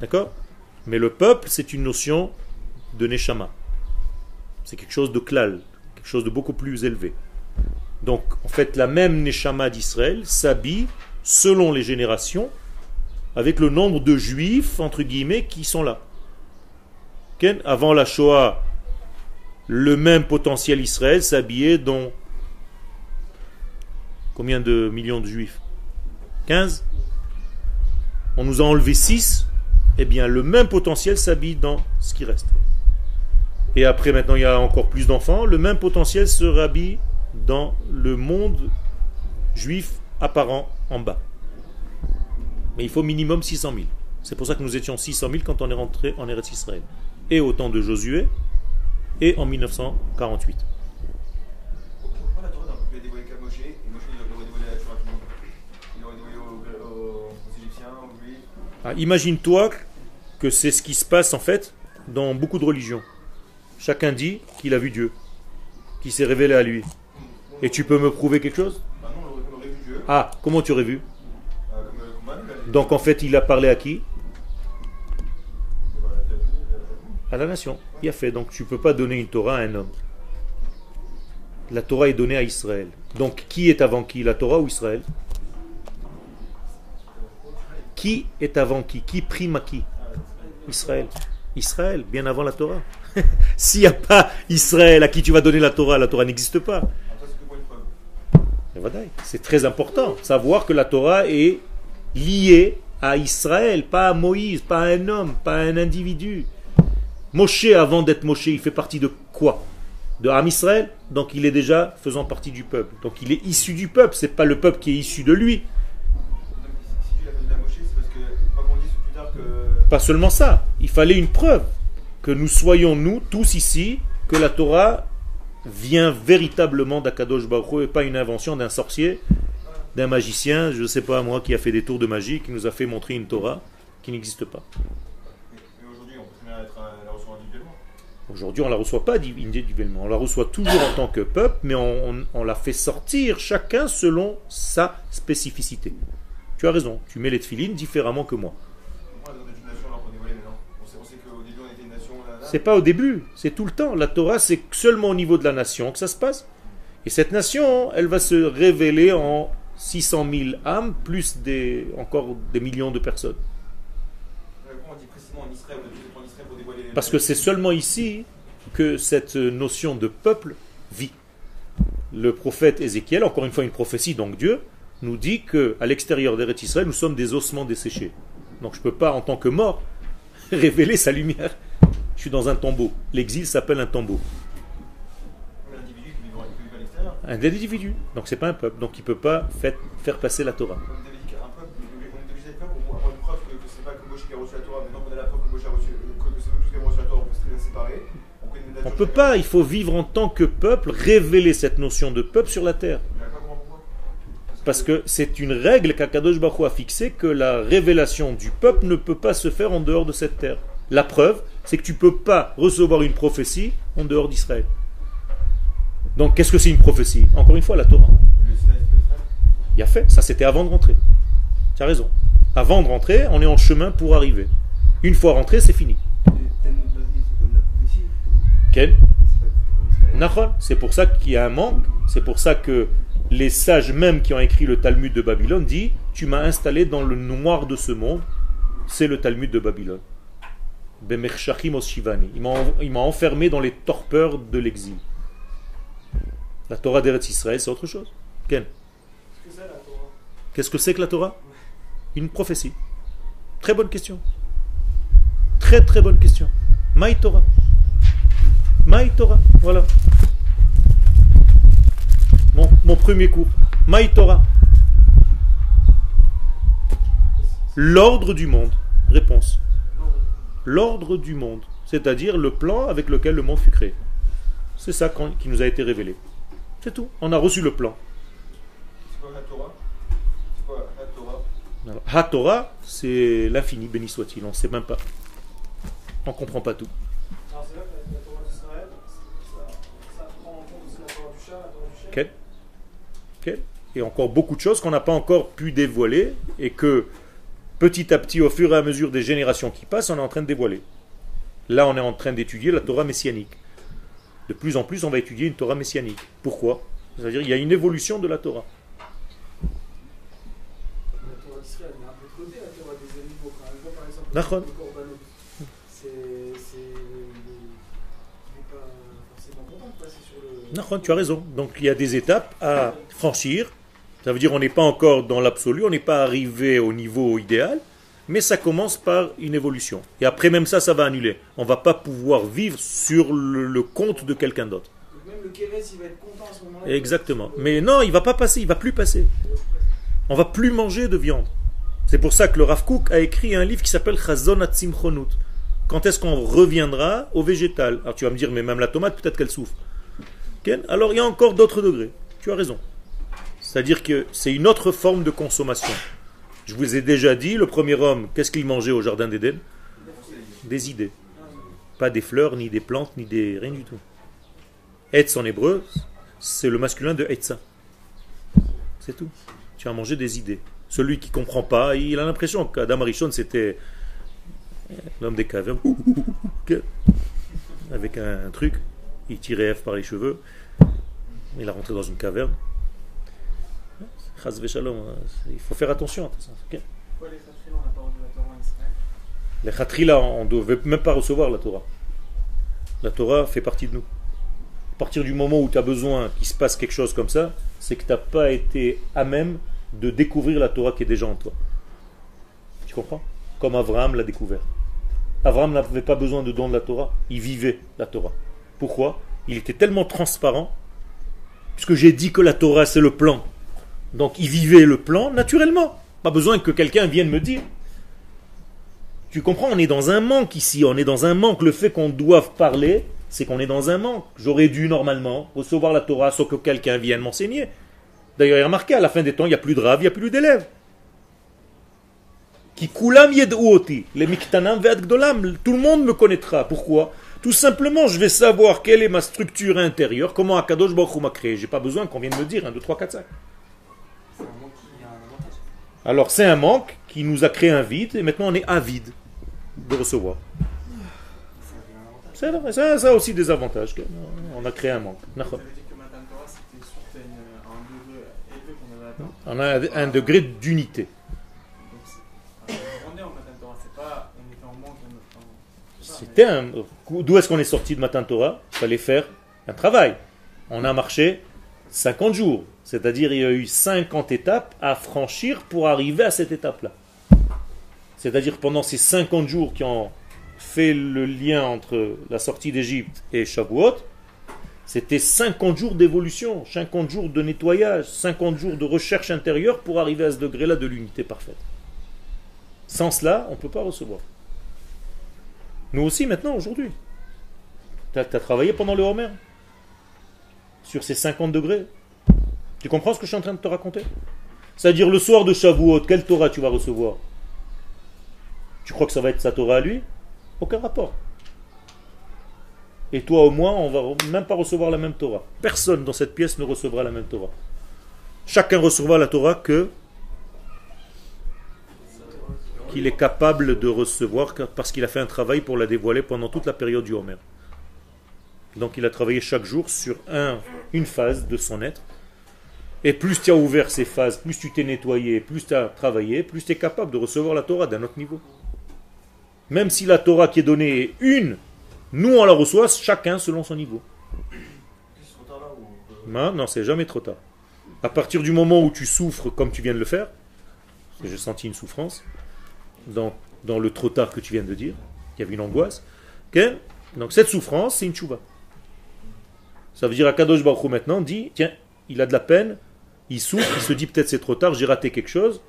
d'accord? Mais le peuple, c'est une notion de neshama, c'est quelque chose de klal, quelque chose de beaucoup plus élevé. Donc, en fait, la même neshama d'Israël s'habille selon les générations, avec le nombre de juifs entre guillemets qui sont là. Avant la Shoah, le même potentiel Israël s'habillait dans combien de millions de juifs? quinze? On nous a enlevé six. Eh bien, le même potentiel s'habille dans ce qui reste. Et après, maintenant, il y a encore plus d'enfants. Le même potentiel se rhabille dans le monde juif apparent en bas. Mais il faut minimum six cent mille. C'est pour ça que nous étions six cent mille quand on est rentré en Eretz Israël. Et au temps de Josué, et en mille neuf cent quarante-huit. Pourquoi la Torah n'a pas dévoilé qu'à Moshe, et Moshe l'aurait dévoilé à la Torah qui nous? Il l'aurait dévoilé aux Égyptiens, aux Juifs. Ah, imagine-toi que c'est ce qui se passe en fait dans beaucoup de religions. Chacun dit qu'il a vu Dieu, qu'il s'est révélé à lui. Et tu peux me prouver quelque chose? Bah non, on aurait vu Dieu. Ah, comment tu aurais vu? euh, comme, euh, comme Donc en fait, il a parlé à qui? À la nation. Il a fait. Donc tu ne peux pas donner une Torah à un homme. La Torah est donnée à Israël. Donc qui est avant qui? La Torah ou Israël? Qui est avant qui? Qui prime à qui? Israël. Israël, bien avant la Torah. S'il n'y a pas Israël, à qui tu vas donner la Torah? La Torah n'existe pas. C'est très important. Savoir que la Torah est liée à Israël, pas à Moïse, pas à un homme, pas à un individu. Moshe, avant d'être Moshe, il fait partie de quoi? De Am Israël. Donc il est déjà faisant partie du peuple. Donc il est issu du peuple. C'est pas le peuple qui est issu de lui. Si tu l'appelles à Moshe, c'est parce que on dit plus tard que... Pas seulement ça. Il fallait une preuve que nous soyons nous tous ici, que la Torah vient véritablement d'Akadosh Baruch Hu et pas une invention d'un sorcier, d'un magicien, je ne sais pas moi, qui a fait des tours de magie, qui nous a fait montrer une Torah qui n'existe pas. Aujourd'hui, on ne la reçoit pas individuellement, on la reçoit toujours en tant que peuple, mais on, on, on la fait sortir chacun selon sa spécificité. Tu as raison, tu mets les tefilines différemment que moi. C'est pas au début, c'est tout le temps. La Torah, c'est seulement au niveau de la nation que ça se passe. Et cette nation, elle va se révéler en six cent mille âmes, plus des, encore des millions de personnes. Parce que c'est seulement ici que cette notion de peuple vit. Le prophète Ézéchiel, encore une fois une prophétie, donc Dieu, nous dit qu'à l'extérieur d'Eretz Israël, nous sommes des ossements desséchés. Donc je ne peux pas, en tant que mort, révéler sa lumière. Je suis dans un tombeau. L'exil s'appelle un tombeau. Un individu qui vit à l'extérieur. Un individu. Donc c'est pas un peuple. Donc il ne peut pas fait, faire passer la Torah. Comme vous avez dit, un peuple, on est obligé d'être peuple pour avoir une preuve que ce n'est pas que Moshe qui a reçu la Torah. Maintenant qu'on a la preuve que Moshe a reçu, que c'est nous tous qui avons reçu la Torah, on peut se les séparer. On ne peut pas. Il faut vivre en tant que peuple, révéler cette notion de peuple sur la terre. Parce que c'est une règle qu'Akadosh Baruch Hu a fixée, que la révélation du peuple ne peut pas se faire en dehors de cette terre. La preuve, c'est que tu ne peux pas recevoir une prophétie en dehors d'Israël. Donc qu'est-ce que c'est une prophétie? Encore une fois, la Torah. Il a fait, ça c'était avant de rentrer. Tu as raison. Avant de rentrer, on est en chemin pour arriver. Une fois rentré, c'est fini. Quel? C'est pour ça qu'il y a un manque, c'est pour ça que les sages même qui ont écrit le Talmud de Babylone disent « Tu m'as installé dans le noir de ce monde ». C'est le Talmud de Babylone. « Bemershachim oshivani ». Il m'a enfermé dans les torpeurs de l'exil. La Torah d'Eretz Israël, c'est autre chose. Ken. Qu'est-ce que c'est que la Torah? Une prophétie. Très bonne question. Très très bonne question. Maï Torah. Maï Torah. Voilà. Mon, mon premier cours, Maï Torah. L'ordre du monde. Réponse. L'ordre du monde, c'est-à-dire le plan avec lequel le monde fut créé. C'est ça qui nous a été révélé. C'est tout. On a reçu le plan. C'est quoi la Torah? C'est quoi la Torah? Alors, la Torah, c'est l'infini, béni soit-il. On ne sait même pas. On ne comprend pas tout. Alors c'est là que la Torah d'Israël, ça, ça prend en compte aussi la Torah du chat, la Torah du chien. Okay. Et encore beaucoup de choses qu'on n'a pas encore pu dévoiler et que petit à petit, au fur et à mesure des générations qui passent, on est en train de dévoiler. Là, on est en train d'étudier la Torah messianique. De plus en plus, on va étudier une Torah messianique. Pourquoi? C'est-à-dire qu'il y a une évolution de la Torah. La Torah d'Israël, mais un peu de côté, la Torah des animaux. Quand on voit par exemple le corbanot, c'est pas forcément content de passer sur le... D'accord, tu as raison. Donc il y a des étapes à franchir. Ça veut dire qu'on n'est pas encore dans l'absolu, on n'est pas arrivé au niveau idéal, mais ça commence par une évolution. Et après même ça, ça va annuler. On ne va pas pouvoir vivre sur le, le compte de quelqu'un d'autre. Même le Kérès, il va être content à ce moment-là. Exactement. Mais non, il ne va pas passer, il ne va plus passer. On ne va plus manger de viande. C'est pour ça que le Rav Kook a écrit un livre qui s'appelle Chazon HaTzimchonut. Quand est-ce qu'on reviendra au végétal? Alors tu vas me dire, mais même la tomate, peut-être qu'elle souffre. Okay? Alors il y a encore d'autres degrés. Tu as raison. C'est-à-dire que c'est une autre forme de consommation. Je vous ai déjà dit, le premier homme, qu'est-ce qu'il mangeait au jardin d'Éden? Des idées. Pas des fleurs, ni des plantes, ni des... rien du tout. Etz en hébreu, c'est le masculin de Etza. C'est tout. Tu as mangé des idées. Celui qui ne comprend pas, il a l'impression qu'Adam Arishon, c'était l'homme des cavernes. Avec un truc, il tirait Ève par les cheveux. Il a rentré dans une caverne. Il faut faire attention à tout ça. Okay. Pourquoi les Khatrila, on n'a pas rendu la Torah en Israël? Les Khatrila, on ne devait même pas recevoir la Torah. La Torah fait partie de nous. À partir du moment où tu as besoin qu'il se passe quelque chose comme ça, c'est que tu n'as pas été à même de découvrir la Torah qui est déjà en toi. Tu comprends? Comme Abraham l'a découvert. Abraham n'avait pas besoin de don de la Torah. Il vivait la Torah. Pourquoi? Il était tellement transparent. Puisque j'ai dit que la Torah, c'est le plan. Donc il vivait le plan naturellement. Pas besoin que quelqu'un vienne me dire. Tu comprends, on est dans un manque ici, on est dans un manque. Le fait qu'on doive parler, c'est qu'on est dans un manque. J'aurais dû normalement recevoir la Torah sans que quelqu'un vienne m'enseigner. D'ailleurs, il remarquait, à la fin des temps, il n'y a plus de rav, il n'y a plus d'élèves. Ki kulam yed'u oti, le miktanam ve'ad gdolam, tout le monde me connaîtra. Pourquoi? Tout simplement, je vais savoir quelle est ma structure intérieure, comment Akadosh Baruch Hu m'a créé. Je n'ai pas besoin qu'on vienne me dire un, deux, trois, quatre, cinq. Alors c'est un manque qui nous a créé un vide, et maintenant on est avide de recevoir. Ça a, ça, ça a aussi des avantages. On a créé un manque. On a un degré d'unité. C'était un... D'où est-ce qu'on est sorti de Matan Torah? Il fallait faire un travail. On a marché cinquante jours. C'est-à-dire il y a eu cinquante étapes à franchir pour arriver à cette étape-là. C'est-à-dire pendant ces cinquante jours qui ont fait le lien entre la sortie d'Égypte et Shavuot, c'était cinquante jours d'évolution, cinquante jours de nettoyage, cinquante jours de recherche intérieure pour arriver à ce degré-là de l'unité parfaite. Sans cela, on ne peut pas recevoir. Nous aussi, maintenant, aujourd'hui. Tu as travaillé pendant le Homer sur ces cinquante degrés. Tu comprends ce que je suis en train de te raconter? C'est-à-dire le soir de Shavuot, quelle Torah tu vas recevoir? Tu crois que ça va être sa Torah à lui? Aucun rapport. Et toi, au moins, on ne va même pas recevoir la même Torah. Personne dans cette pièce ne recevra la même Torah. Chacun recevra la Torah que qu'il est capable de recevoir parce qu'il a fait un travail pour la dévoiler pendant toute la période du Homer. Donc il a travaillé chaque jour sur un, une phase de son être. Et plus tu as ouvert ces phases, plus tu t'es nettoyé, plus tu as travaillé, plus tu es capable de recevoir la Torah d'un autre niveau. Même si la Torah qui est donnée est une, nous on la reçoit chacun selon son niveau. Non, non, c'est jamais trop tard. À partir du moment où tu souffres comme tu viens de le faire, j'ai senti une souffrance dans, dans le trop tard que tu viens de dire, il y avait une angoisse. Okay? Donc cette souffrance, c'est une tchouva. Ça veut dire Akadosh Baruch Hu maintenant dit, tiens, il a de la peine, il souffre, il se dit peut-être c'est trop tard, j'ai raté quelque chose.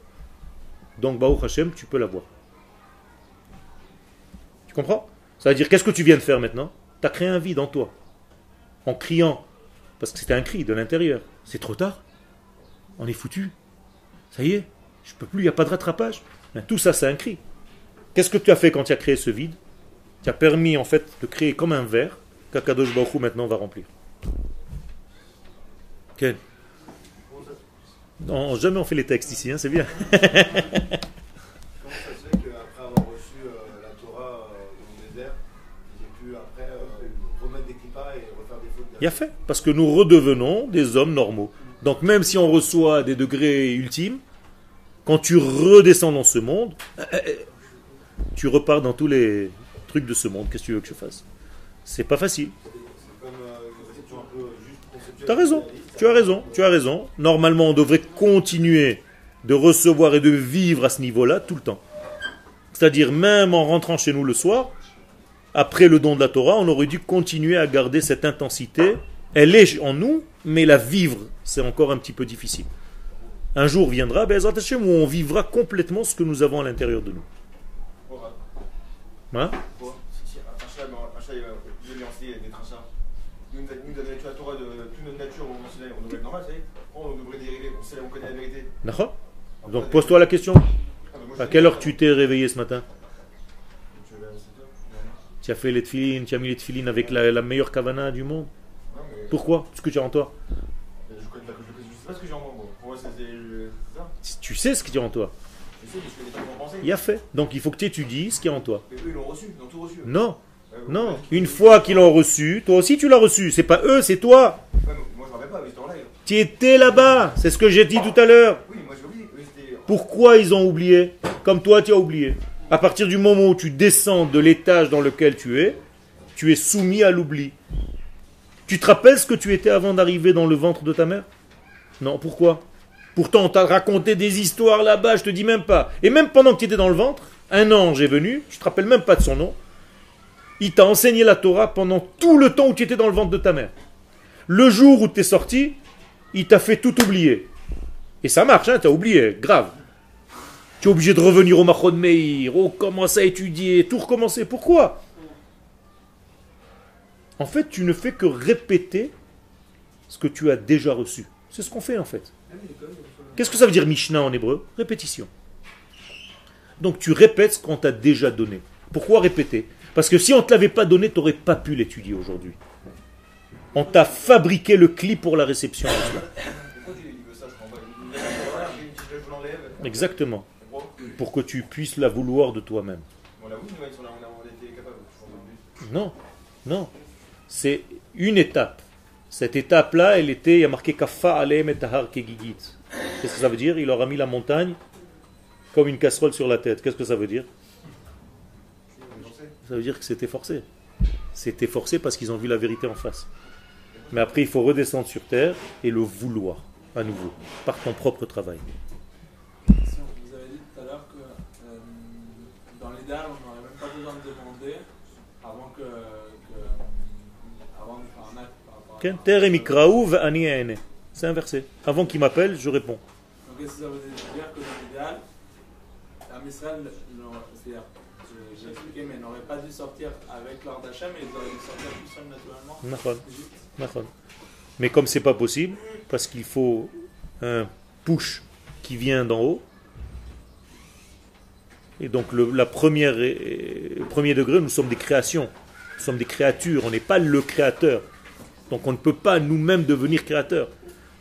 Donc Baruch Hashem, tu peux l'avoir. Comprends? Ça veut dire, qu'est-ce que tu viens de faire maintenant? Tu as créé un vide en toi, en criant, parce que c'était un cri de l'intérieur. C'est trop tard, on est foutu, ça y est, je peux plus, il n'y a pas de rattrapage. Ben, tout ça, c'est un cri. Qu'est-ce que tu as fait quand tu as créé ce vide? Tu as permis en fait de créer comme un verre qu'Akadosh Baruch Hu maintenant va remplir. Okay. Non, jamais on fait les textes ici, hein, c'est bien. Il y a fait, parce que nous redevenons des hommes normaux. Donc même si on reçoit des degrés ultimes, quand tu redescends dans ce monde, tu repars dans tous les trucs de ce monde. Qu'est-ce que tu veux que je fasse? C'est pas facile. T'as raison, tu as raison, tu as raison. Normalement, on devrait continuer de recevoir et de vivre à ce niveau-là tout le temps. C'est-à-dire même en rentrant chez nous le soir, après le don de la Torah, on aurait dû continuer à garder cette intensité. Elle est en nous, mais la vivre, c'est encore un petit peu difficile. Un jour viendra, Be'ezrat Hashem, où on vivra complètement ce que nous avons à l'intérieur de nous. Hein? Donc pose-toi la question. À quelle heure tu t'es réveillé ce matin? Tu as fait les tefilines, tu as mis les tefilines avec la, la meilleure kavana du monde. Non, mais... Pourquoi? Ce que tu as en toi. Je ne sais pas ce que j'ai en moi. Pour moi, c'est ça. Tu sais ce que tu as en toi. Je sais, mais je connais pas comment penser. Il a fait. Donc il faut que tu étudies ce qu'il y a en toi. Mais eux, ils l'ont reçu, ils l'ont tout reçu. Non, euh, non. Pas, Une fois qu'ils l'ont reçu, toi aussi tu l'as reçu. C'est pas eux, c'est toi. Ouais, moi, je ne rappelle pas, mais c'était en live. Tu étais là-bas, c'est ce que j'ai dit ah. tout à l'heure. Oui, moi j'ai oublié. Eux, pourquoi ils ont oublié? Comme toi, tu as oublié. À partir du moment où tu descends de l'étage dans lequel tu es, tu es soumis à l'oubli. Tu te rappelles ce que tu étais avant d'arriver dans le ventre de ta mère? Non, pourquoi? Pourtant, on t'a raconté des histoires là-bas, je te dis même pas. Et même pendant que tu étais dans le ventre, un ange est venu, tu te rappelles même pas de son nom, il t'a enseigné la Torah pendant tout le temps où tu étais dans le ventre de ta mère. Le jour où tu es sorti, il t'a fait tout oublier. Et ça marche, hein, tu as oublié, grave. Tu es obligé de revenir au Machon Meir, recommencer à étudier, tout recommencer. Pourquoi? En fait, tu ne fais que répéter ce que tu as déjà reçu. C'est ce qu'on fait en fait. Qu'est-ce que ça veut dire Mishnah en hébreu? Répétition. Donc tu répètes ce qu'on t'a déjà donné. Pourquoi répéter? Parce que si on ne te l'avait pas donné, tu n'aurais pas pu l'étudier aujourd'hui. On t'a fabriqué le clip pour la réception. Exactement. Pour que tu puisses la vouloir de toi-même. Non, non. C'est une étape. Cette étape-là, elle était, il y a marqué Kafa Alem et Tahar Kegigit. Qu'est-ce que ça veut dire? Il leur a mis la montagne comme une casserole sur la tête. Qu'est-ce que ça veut dire? Ça veut dire que c'était forcé. C'était forcé parce qu'ils ont vu la vérité en face. Mais après, il faut redescendre sur terre et le vouloir à nouveau, par ton propre travail. Si on vous avait dit tout à l'heure que euh, dans les dalles, on n'aurait même pas besoin de demander avant que. que avant de faire un acte. Terre et mikraouv, ani aene. C'est inversé. Avant qu'il m'appelle, je réponds. Donc, est-ce que ça veut dire que dans les dalles, la Misraël, c'est-à-dire. J'ai expliqué, mais ils n'auraient pas dû sortir avec l'or d'achat, mais ils auraient dû sortir tout seuls naturellement. D'accord. Mais comme c'est pas possible, parce qu'il faut un push qui vient d'en haut, et donc le la première, le premier degré, nous sommes des créations, nous sommes des créatures, on n'est pas le créateur. Donc on ne peut pas nous-mêmes devenir créateur.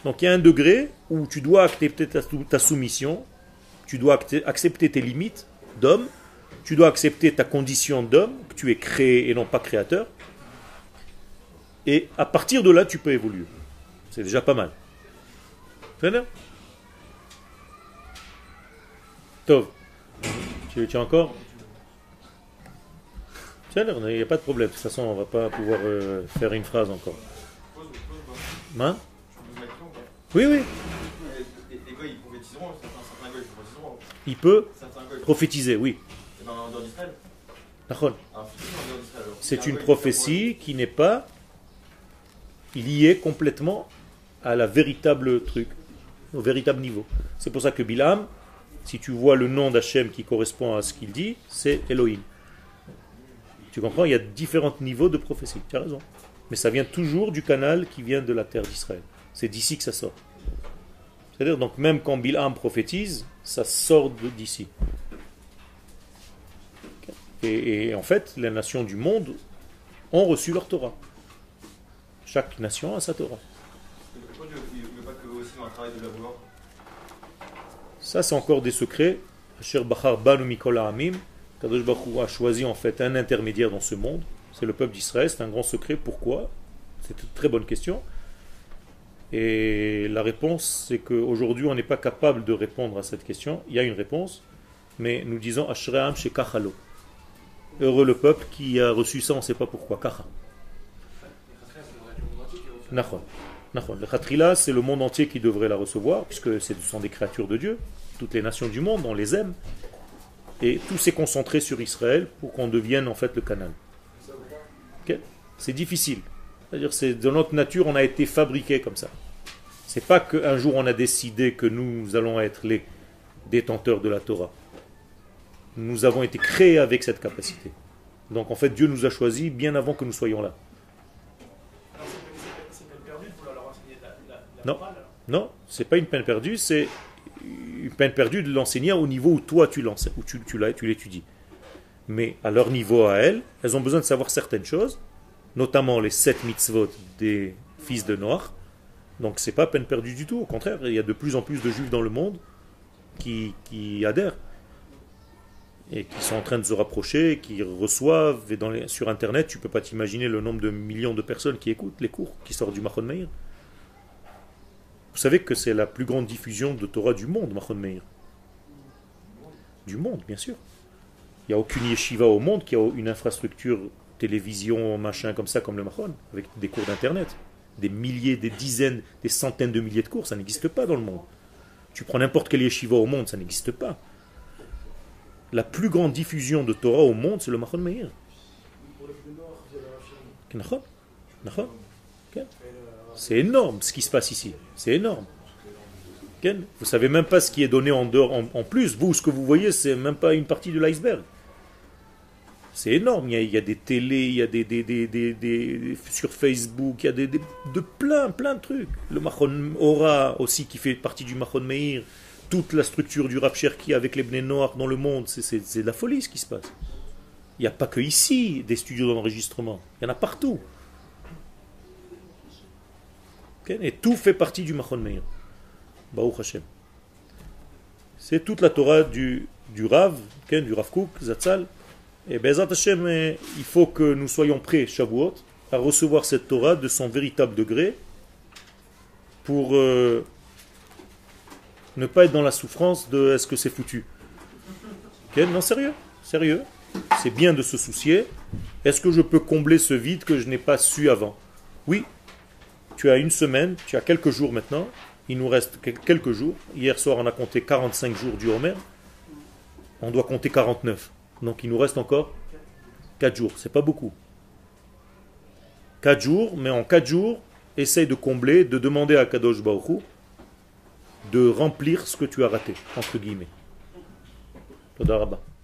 Donc il y a un degré où tu dois accepter ta, ta soumission, tu dois accepter tes limites d'homme. Tu dois accepter ta condition d'homme, que tu es créé et non pas créateur. Et à partir de là, tu peux évoluer. C'est déjà pas mal. Tov. Tu, tu as encore? Il n'y a pas de problème. De toute façon, on ne va pas pouvoir euh, faire une phrase encore. Hein? Oui, oui. Il peut prophétiser, oui. C'est une prophétie qui n'est pas liée complètement à la véritable truc, au véritable niveau. C'est pour ça que Bilam, si tu vois le nom d'Hachem qui correspond à ce qu'il dit, c'est Elohim. Tu comprends? Il y a différents niveaux de prophétie, tu as raison. Mais ça vient toujours du canal qui vient de la terre d'Israël. C'est d'ici que ça sort. C'est-à-dire, donc même quand Bilam prophétise, ça sort d'ici. Et, et en fait, les nations du monde ont reçu leur Torah. Chaque nation a sa Torah. Pourquoi il ne veut pas que vous aussi dans le travail de la vouloir? Ça, c'est encore des secrets. Asher Bachar Banu Mikol Ha'amim, Kadosh Baruch Hu a choisi en fait un intermédiaire dans ce monde. C'est le peuple d'Israël. C'est un grand secret. Pourquoi? C'est une très bonne question. Et la réponse, c'est qu'aujourd'hui, on n'est pas capable de répondre à cette question. Il y a une réponse, mais nous disons Ashream Shekachalo. Heureux le peuple qui a reçu ça, on ne sait pas pourquoi. Kacha. Nachon. Nachon. Le Khatrila, c'est le monde entier qui devrait la recevoir, puisque ce sont des créatures de Dieu. Toutes les nations du monde, on les aime. Et tout s'est concentré sur Israël pour qu'on devienne en fait le canal. Okay? C'est difficile. C'est-à-dire, c'est de notre nature, on a été fabriqué comme ça. C'est pas qu'un jour on a décidé que nous allons être les détenteurs de la Torah. Nous avons été créés avec cette capacité. Donc en fait, Dieu nous a choisis bien avant que nous soyons là. Alors, c'est une peine perdue de vouloir leur enseigner la, la, la non. Morale, non, c'est pas une peine perdue, c'est une peine perdue de l'enseigner au niveau où toi tu l'enseignes, où tu, tu, tu l'étudies. Mais à leur niveau, à elles, elles ont besoin de savoir certaines choses, notamment les sept mitzvot des fils de Noach. Donc c'est pas peine perdue du tout, au contraire, il y a de plus en plus de juifs dans le monde qui, qui adhèrent. Et qui sont en train de se rapprocher, qui reçoivent, et dans les, sur Internet, tu ne peux pas t'imaginer le nombre de millions de personnes qui écoutent les cours, qui sortent du Mahon Meir. Vous savez que c'est la plus grande diffusion de Torah du monde, Mahon Meir. Du monde, bien sûr. Il n'y a aucune yeshiva au monde qui a une infrastructure télévision, machin, comme ça, comme le Mahon, avec des cours d'Internet. Des milliers, des dizaines, des centaines de milliers de cours, ça n'existe pas dans le monde. Tu prends n'importe quel yeshiva au monde, ça n'existe pas. La plus grande diffusion de Torah au monde, c'est le Mahon Meir. C'est énorme ce qui se passe ici. C'est énorme. Vous ne savez même pas ce qui est donné en dehors, en, en plus. Vous, ce que vous voyez, c'est même pas une partie de l'iceberg. C'est énorme. Il y a, il y a des télés, il y a des, des, des, des, des sur Facebook, il y a des, des, de plein, plein de trucs. Le Mahon Ora aussi qui fait partie du Mahon Meir. Toute la structure du Rav Cherki avec les Bnei Noach dans le monde, c'est de la folie ce qui se passe. Il n'y a pas que ici des studios d'enregistrement, il y en a partout. Okay? Et tout fait partie du Mahon Meir. Baruch Hashem. C'est toute la Torah du, du Rav, du Rav Kook, Zatzal. Et Bezrat Hashem, il faut que nous soyons prêts, Shavuot, à recevoir cette Torah de son véritable degré pour euh, ne pas être dans la souffrance de est-ce que c'est foutu. Okay, non, sérieux, sérieux. C'est bien de se soucier. Est-ce que je peux combler ce vide que je n'ai pas su avant? Oui, tu as une semaine, tu as quelques jours maintenant. Il nous reste quelques jours. Hier soir, on a compté quarante-cinq jours du Homer. On doit compter quarante-neuf. Donc, il nous reste encore quatre jours. C'est pas beaucoup. quatre jours, mais en quatre jours, essaye de combler, de demander à Kadosh Baruch Hu de remplir ce que tu as raté, entre guillemets. Toda Rabba.